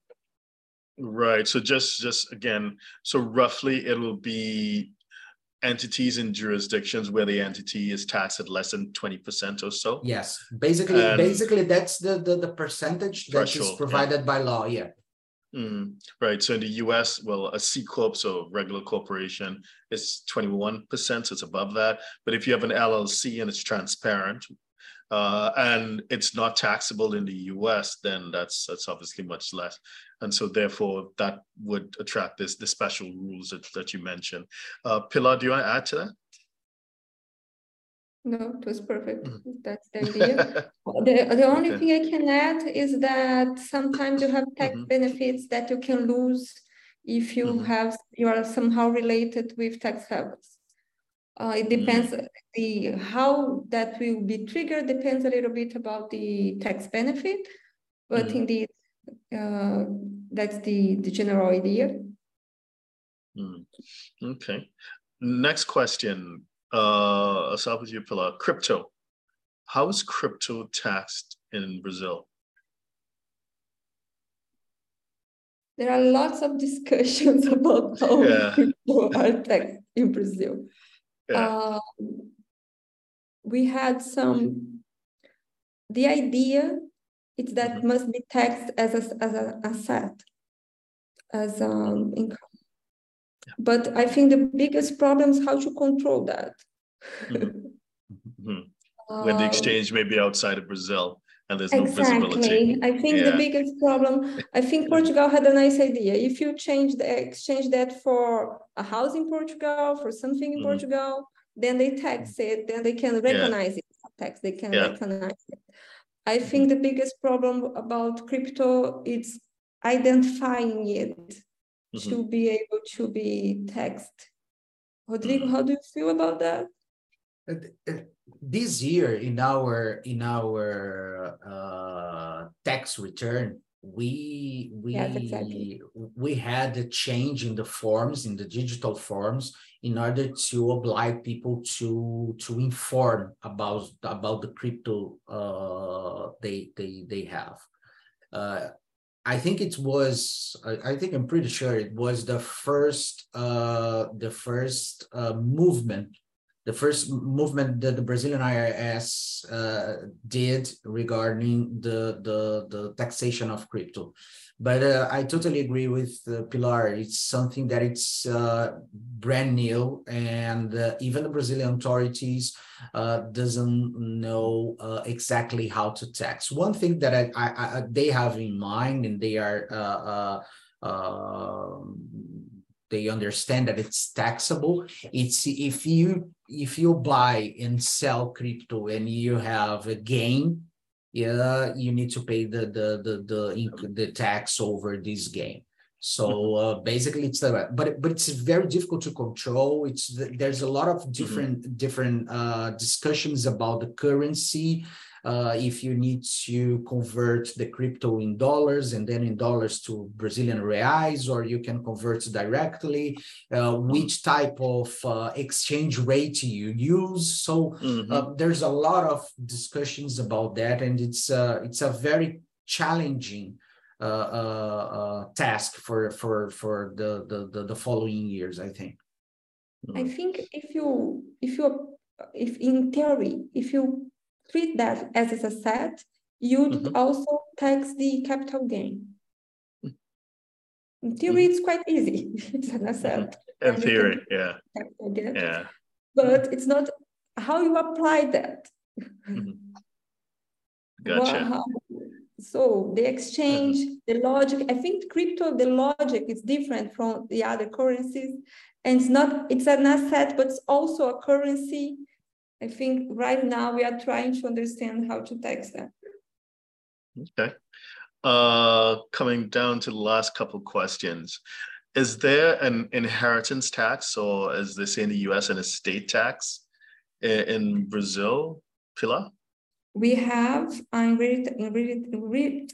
Right. So just, just again, so roughly it will be entities in jurisdictions where the entity is taxed at less than twenty percent or so. Yes, basically, and basically that's the, the, the percentage that is provided yeah. by law, yeah. Mm, right, so in the U S, well, a C Corp, so regular corporation, is twenty-one percent, so it's above that. But if you have an L L C and it's transparent, uh, and it's not taxable in the U S, then that's that's obviously much less. And so therefore that would attract this the special rules that, that you mentioned. Uh, Pilar, do you want to add to that? No, it was perfect. Mm-hmm. That's the idea. the, the only okay. thing I can add is that sometimes you have tax mm-hmm. benefits that you can lose if you mm-hmm. have, you are somehow related with tax havens. Uh, it depends, mm-hmm. the how that will be triggered depends a little bit about the tax benefit, but mm-hmm. indeed, Uh, that's the, the general idea. Mm. Okay. Next question. Uh, I'll start with you, Pilar. Crypto. How is crypto taxed in Brazil? There are lots of discussions about how yeah. crypto are taxed in Brazil. Yeah. Uh, we had some, the idea it's that mm-hmm. must be taxed as a, as an asset, as um, income. Yeah. But I think the biggest problem is how to control that. Mm-hmm. Mm-hmm. When the exchange may be outside of Brazil and there's exactly. no visibility. I think yeah. the biggest problem, I think Portugal had a nice idea. If you change the exchange that for a house in Portugal, for something in mm-hmm. Portugal, then they tax it, then they can recognize yeah. it. Tax, they can yeah. recognize it. I think the biggest problem about crypto is identifying it mm-hmm. to be able to be taxed. Rodrigo, how do you feel about that? This year, in our in our uh, tax return, we we yes, exactly. we had a change in the forms, in the digital forms, in order to oblige people to to inform about about the crypto uh, they they they have. Uh, I think it was. I think I'm pretty sure it was the first, uh, the first uh, movement, the first movement that the Brazilian I R S uh, did regarding the, the the taxation of crypto. But uh, I totally agree with uh, Pilar. It's something that it's uh, brand new, and uh, even the Brazilian authorities uh, doesn't know uh, exactly how to tax. One thing that I, I, I, they have in mind, and they are uh, uh, uh, they understand that it's taxable. It's if you if you buy and sell crypto and you have a gain. Yeah, you need to pay the the the the, the tax over this gain. So uh, basically, it's the but but it's very difficult to control. It's there's a lot of different mm-hmm. different uh, discussions about the currency. Uh, if you need to convert the crypto in dollars and then in dollars to Brazilian reais, or you can convert directly, uh, which type of uh, exchange rate you use. So mm-hmm. uh, there's a lot of discussions about that, and it's uh, it's a very challenging uh, uh, uh, task for for for the, the the the following years, I think. I think if you if you if in theory if you treat that as it's a set, you'd mm-hmm. also tax the capital gain. In theory, mm-hmm. it's quite easy. It's an asset. In theory, yeah. yeah. But it's not how you apply that. Mm-hmm. Gotcha. Wow. So the exchange, mm-hmm. the logic, I think crypto, the logic is different from the other currencies. And it's not, it's an asset, but it's also a currency. I think right now we are trying to understand how to tax that. Okay. Uh, coming down to the last couple of questions. Is there an inheritance tax, or as they say in the U S, an estate tax in, in Brazil, Pilar? We have in read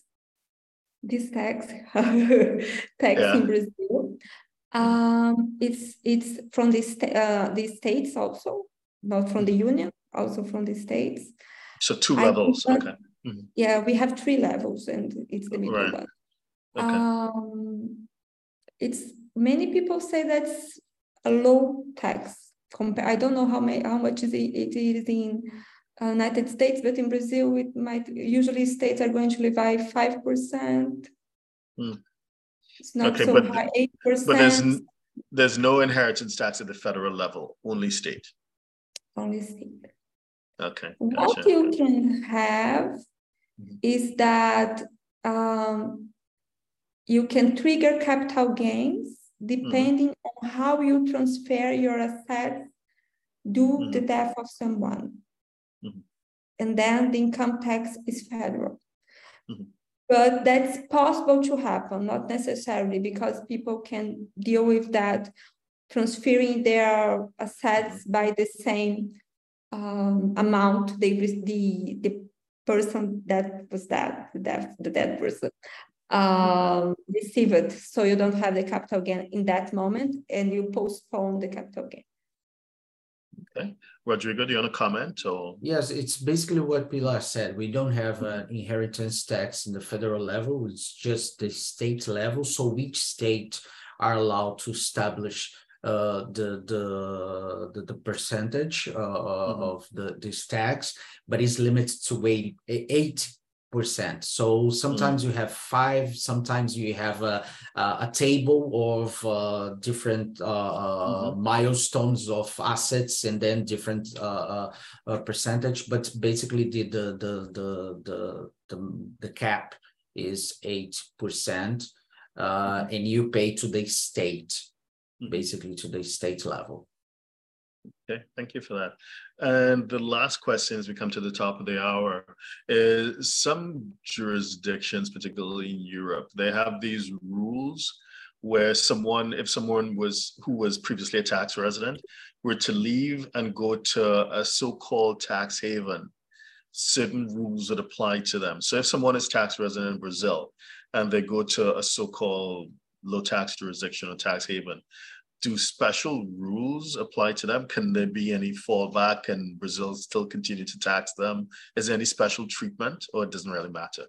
this tax, tax yeah. in Brazil. Um, it's, it's from the, sta- uh, the states also. Not from the union, also from the states. So two levels, that, okay. Mm-hmm. Yeah, we have three levels, and it's the middle right. one. Okay. Um, it's many people say that's a low tax. Compa- I don't know how many, how much is it, it is in uh, United States, but in Brazil, it might usually states are going to levy five percent. Mm. It's not okay, so but, high, eight percent. But there's n- there's no inheritance tax at the federal level, only state. Only state. Okay. Gotcha. What you can have is that um, you can trigger capital gains depending mm-hmm. on how you transfer your assets due mm-hmm. the death of someone. Mm-hmm. And then the income tax is federal. Mm-hmm. But that's possible to happen, not necessarily, because people can deal with that transferring their assets by the same um, amount they the the person that was that the dead, the dead person um, received. So you don't have the capital gain in that moment, and you postpone the capital gain. Okay, Rodrigo, do you want to comment? Or yes, it's basically what Pilar said. We don't have an inheritance tax in the federal level; it's just the state level. So each state are allowed to establish Uh, the, the the the percentage uh, mm-hmm. of the this tax, but it's limited to eight eight percent. So sometimes mm-hmm. you have five, sometimes you have a a, a table of uh, different uh, mm-hmm. milestones of assets, and then different uh, uh, percentage. But basically, the the the the the, the, the cap is eight percent, uh, and you pay to the state. Basically to the state level. Okay, thank you for that. And the last question, as we come to the top of the hour, is some jurisdictions, particularly in Europe, they have these rules where someone, if someone was who was previously a tax resident, were to leave and go to a so-called tax haven, certain rules would apply to them. So if someone is tax resident in Brazil and they go to a so-called low tax jurisdiction or tax haven, do special rules apply to them? Can there be any fallback? Can Brazil still continue to tax them? Is there any special treatment, or it doesn't really matter?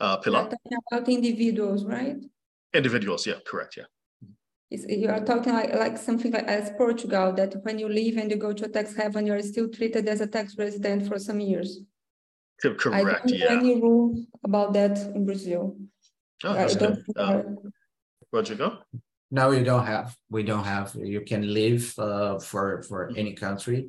Uh, Pilar? You're talking about individuals, right? Individuals, yeah, correct, yeah. It's, you are talking like, like something like as Portugal, that when you leave and you go to a tax haven, you're still treated as a tax resident for some years. Correct, I don't yeah. Any rule about that in Brazil? Oh, that's good. Um, Rodrigo? No, you don't have. We don't have. You can live uh, for for any country,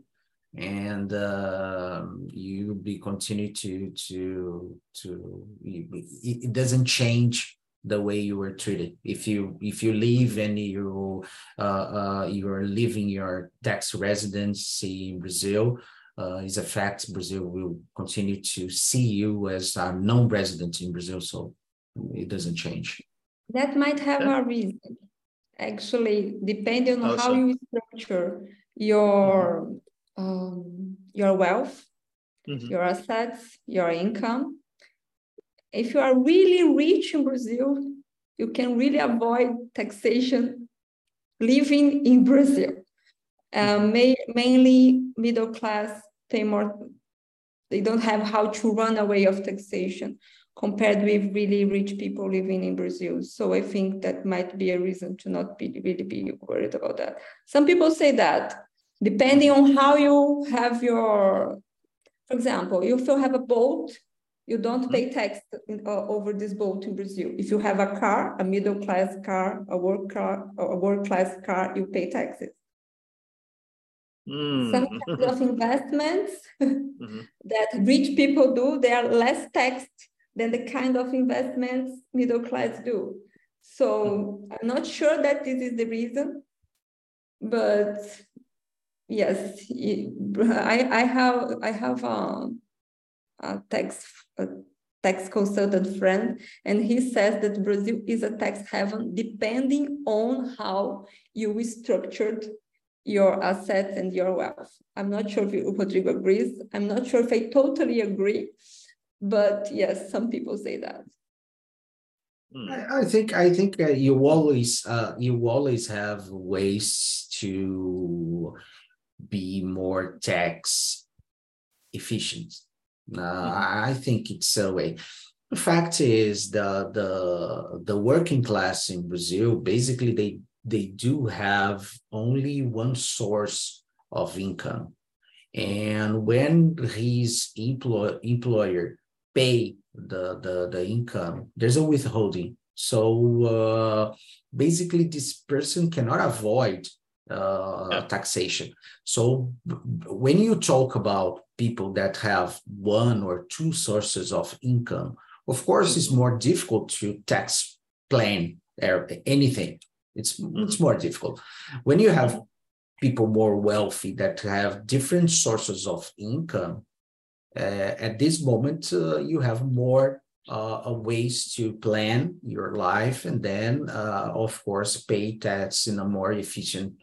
and uh, you be continue to to to. It doesn't change the way you were treated. If you if you leave and you uh, uh, you are leaving your tax residency in Brazil, uh, is a fact. Brazil will continue to see you as a non-resident in Brazil, so it doesn't change. That might have yeah. a reason. Actually, depending on awesome. how you structure your mm-hmm. um, your wealth, mm-hmm. your assets, your income. If you are really rich in Brazil, you can really avoid taxation living in Brazil. Uh, may, mainly middle class pay more. They don't have how to run away of taxation compared with really rich people living in Brazil. So I think that might be a reason to not be really be worried about that. Some people say that, depending on how you have your, for example, if you have a boat, you don't pay tax in, uh, over this boat in Brazil. If you have a car, a middle-class car, a work car, or a world-class car, you pay taxes. Mm. Some kinds of investments mm-hmm. that rich people do, they are less taxed than the kind of investments middle-class do. So I'm not sure that this is the reason, but yes, it, I, I have, I have a, a tax a tax consultant friend, and he says that Brazil is a tax haven depending on how you structured your assets and your wealth. I'm not sure if Rodrigo agrees. I'm not sure if I totally agree, but yes, some people say that. I, I think I think uh, you always uh, you always have ways to be more tax efficient. Uh, I think it's a way. The fact is the the the working class in Brazil, basically they they do have only one source of income, and when his employ, employer pay the, the the income, there's a withholding. So uh, basically, this person cannot avoid uh, yeah. taxation. So when you talk about people that have one or two sources of income, of course, it's more difficult to tax plan anything. It's, it's more difficult. When you have people more wealthy that have different sources of income, uh, at this moment, uh, you have more uh, ways to plan your life and then, uh, of course, pay tax in a more efficient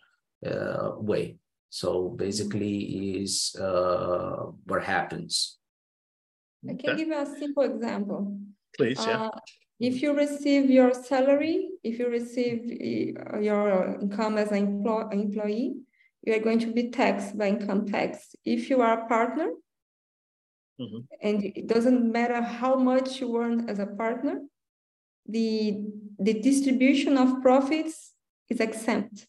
uh, way. So basically is uh, what happens. I can give you a simple example. Please, uh, yeah. If you receive your salary, if you receive your income as an employee, you are going to be taxed by income tax. If you are a partner, mm-hmm. and it doesn't matter how much you earn as a partner, the, the distribution of profits is exempt.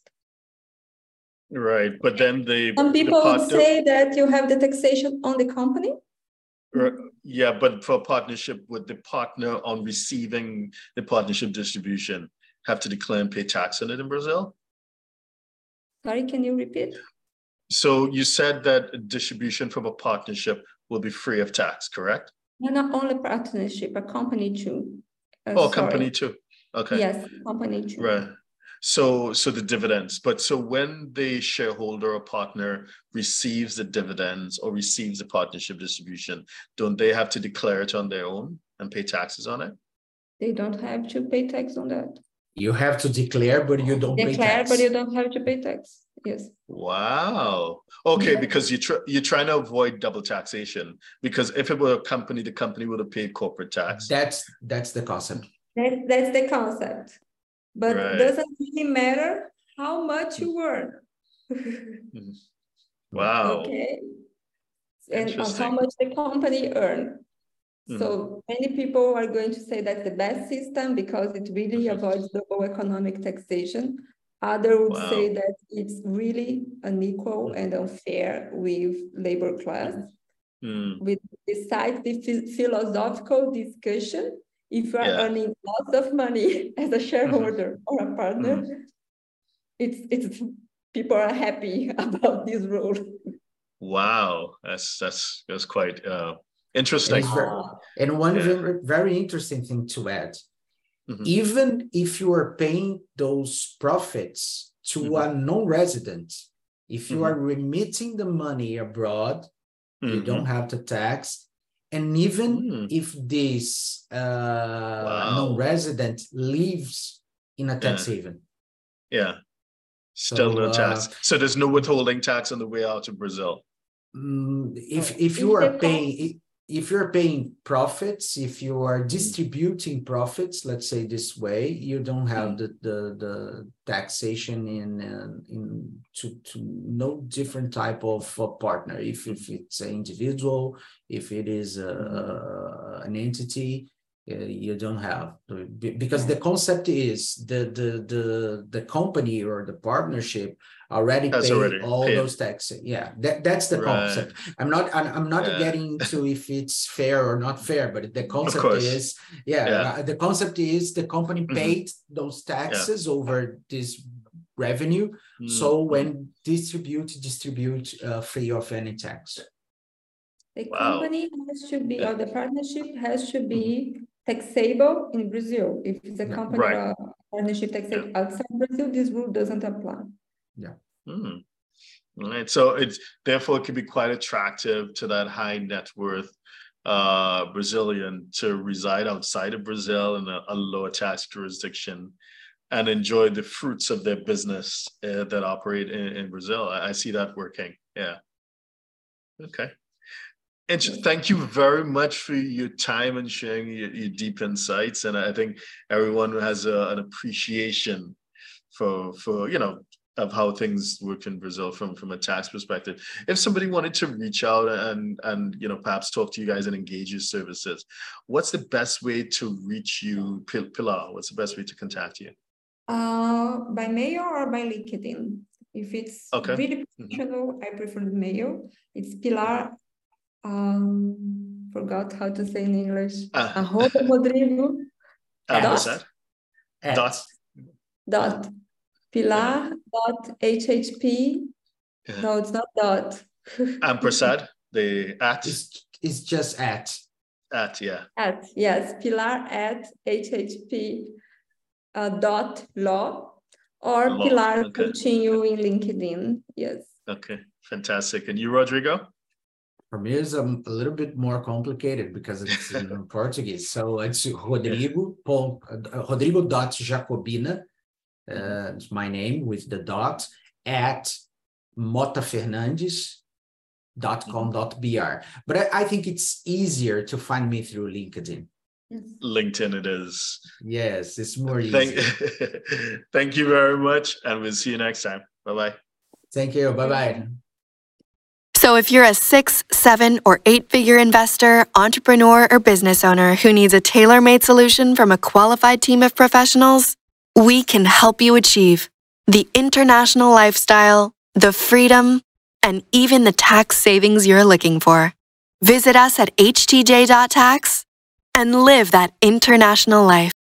Right, but then the some people the partner, would say that you have the taxation on the company. Yeah, but for partnership, would the partner on receiving the partnership distribution have to declare and pay tax on it in Brazil? Sorry, can you repeat? So you said that distribution from a partnership will be free of tax, correct? No, not only partnership, a company too. Uh, oh, sorry. company too. Okay. Yes, company too. Right. So, so the dividends, but so when the shareholder or partner receives the dividends or receives the partnership distribution, don't they have to declare it on their own and pay taxes on it? They don't have to pay tax on that. You have to declare, but you don't declare, pay tax. Declare, but you don't have to pay tax. Yes. Wow. Okay, yeah. Because you tr you're trying to avoid double taxation. Because if it were a company, the company would have paid corporate tax. That's that's the concept. That, that's the concept. But right. It doesn't really matter how much you earn. Wow. Okay. And how much the company earn. Mm-hmm. So many people are going to say that's the best system because it really avoids double economic taxation. Others would wow. say that it's really unequal and unfair with labor class. Mm-hmm. We decide the ph philosophical discussion if you are yeah. earning lots of money as a shareholder mm-hmm. or a partner. Mm-hmm. It's it's people are happy about this rule. Wow, that's that's that's quite. Uh... Interesting. And, very, and one yeah. very, very interesting thing to add, mm-hmm. even if you are paying those profits to mm-hmm. a non-resident, if you mm-hmm. are remitting the money abroad, mm-hmm. you don't have to tax. And even mm-hmm. if this uh, wow. non-resident lives in a tax yeah. haven. Yeah. Still so, no tax. Uh, so there's no withholding tax on the way out of Brazil. If, if you are paying... It, If you're paying profits, if you are distributing profits, let's say this way, you don't have the the, the taxation in uh, in to, to no different type of uh, partner. If if it's an individual, if it is uh, an entity, uh, you don't have because the concept is the the the the company or the partnership already that's paid already all paid. Those taxes. Yeah, that, that's the right. concept. I'm not I'm, I'm not yeah. getting to if it's fair or not fair, but the concept is, yeah, yeah, the concept is the company paid mm-hmm. those taxes yeah. over this revenue. Mm-hmm. So when distribute, distribute uh, free of any tax. The wow. company has to be, yeah. or the partnership has to be mm-hmm. taxable in Brazil. If it's a yeah. company right. or partnership taxable yeah. outside Brazil, this rule doesn't apply. Yeah. Mm. All right. So it's therefore it can be quite attractive to that high net worth uh, Brazilian to reside outside of Brazil in a, a lower tax jurisdiction and enjoy the fruits of their business uh, that operate in, in Brazil. I, I see that working. Yeah. Okay. And thank you very much for your time and sharing your, your deep insights. And I think everyone has a, an appreciation for for you know. of how things work in Brazil from, from a tax perspective. If somebody wanted to reach out and, and you know, perhaps talk to you guys and engage your services, what's the best way to reach you, Pilar? What's the best way to contact you? Uh, by mail or by LinkedIn. If it's okay. really professional, mm-hmm. I prefer the mail. It's Pilar, um, forgot how to say in English, uh, arroba Rodrigo. Uh, dot, that? At, dot. Dot. Pilar dot H H P. Yeah. No, it's not dot. Ampersand, the at. It's, it's just at. At, yeah. At, yes. Pilar at H H P uh, dot law or law. Pilar okay. continue in LinkedIn. Yes. Okay, fantastic. And you, Rodrigo? For me, it's a, a little bit more complicated because it's in Portuguese. So it's Rodrigo, yeah. Rodrigo dot Jacobina. Uh, it's my name with the dot at mota fernandes dot com dot b r. But I, I think it's easier to find me through LinkedIn. LinkedIn it is. Yes, it's more easy. Thank, thank you very much. And we'll see you next time. Bye-bye. Thank you. Bye-bye. So if you're a six, seven, or eight-figure investor, entrepreneur, or business owner who needs a tailor-made solution from a qualified team of professionals, we can help you achieve the international lifestyle, the freedom, and even the tax savings you're looking for. Visit us at H T J dot tax and live that international life.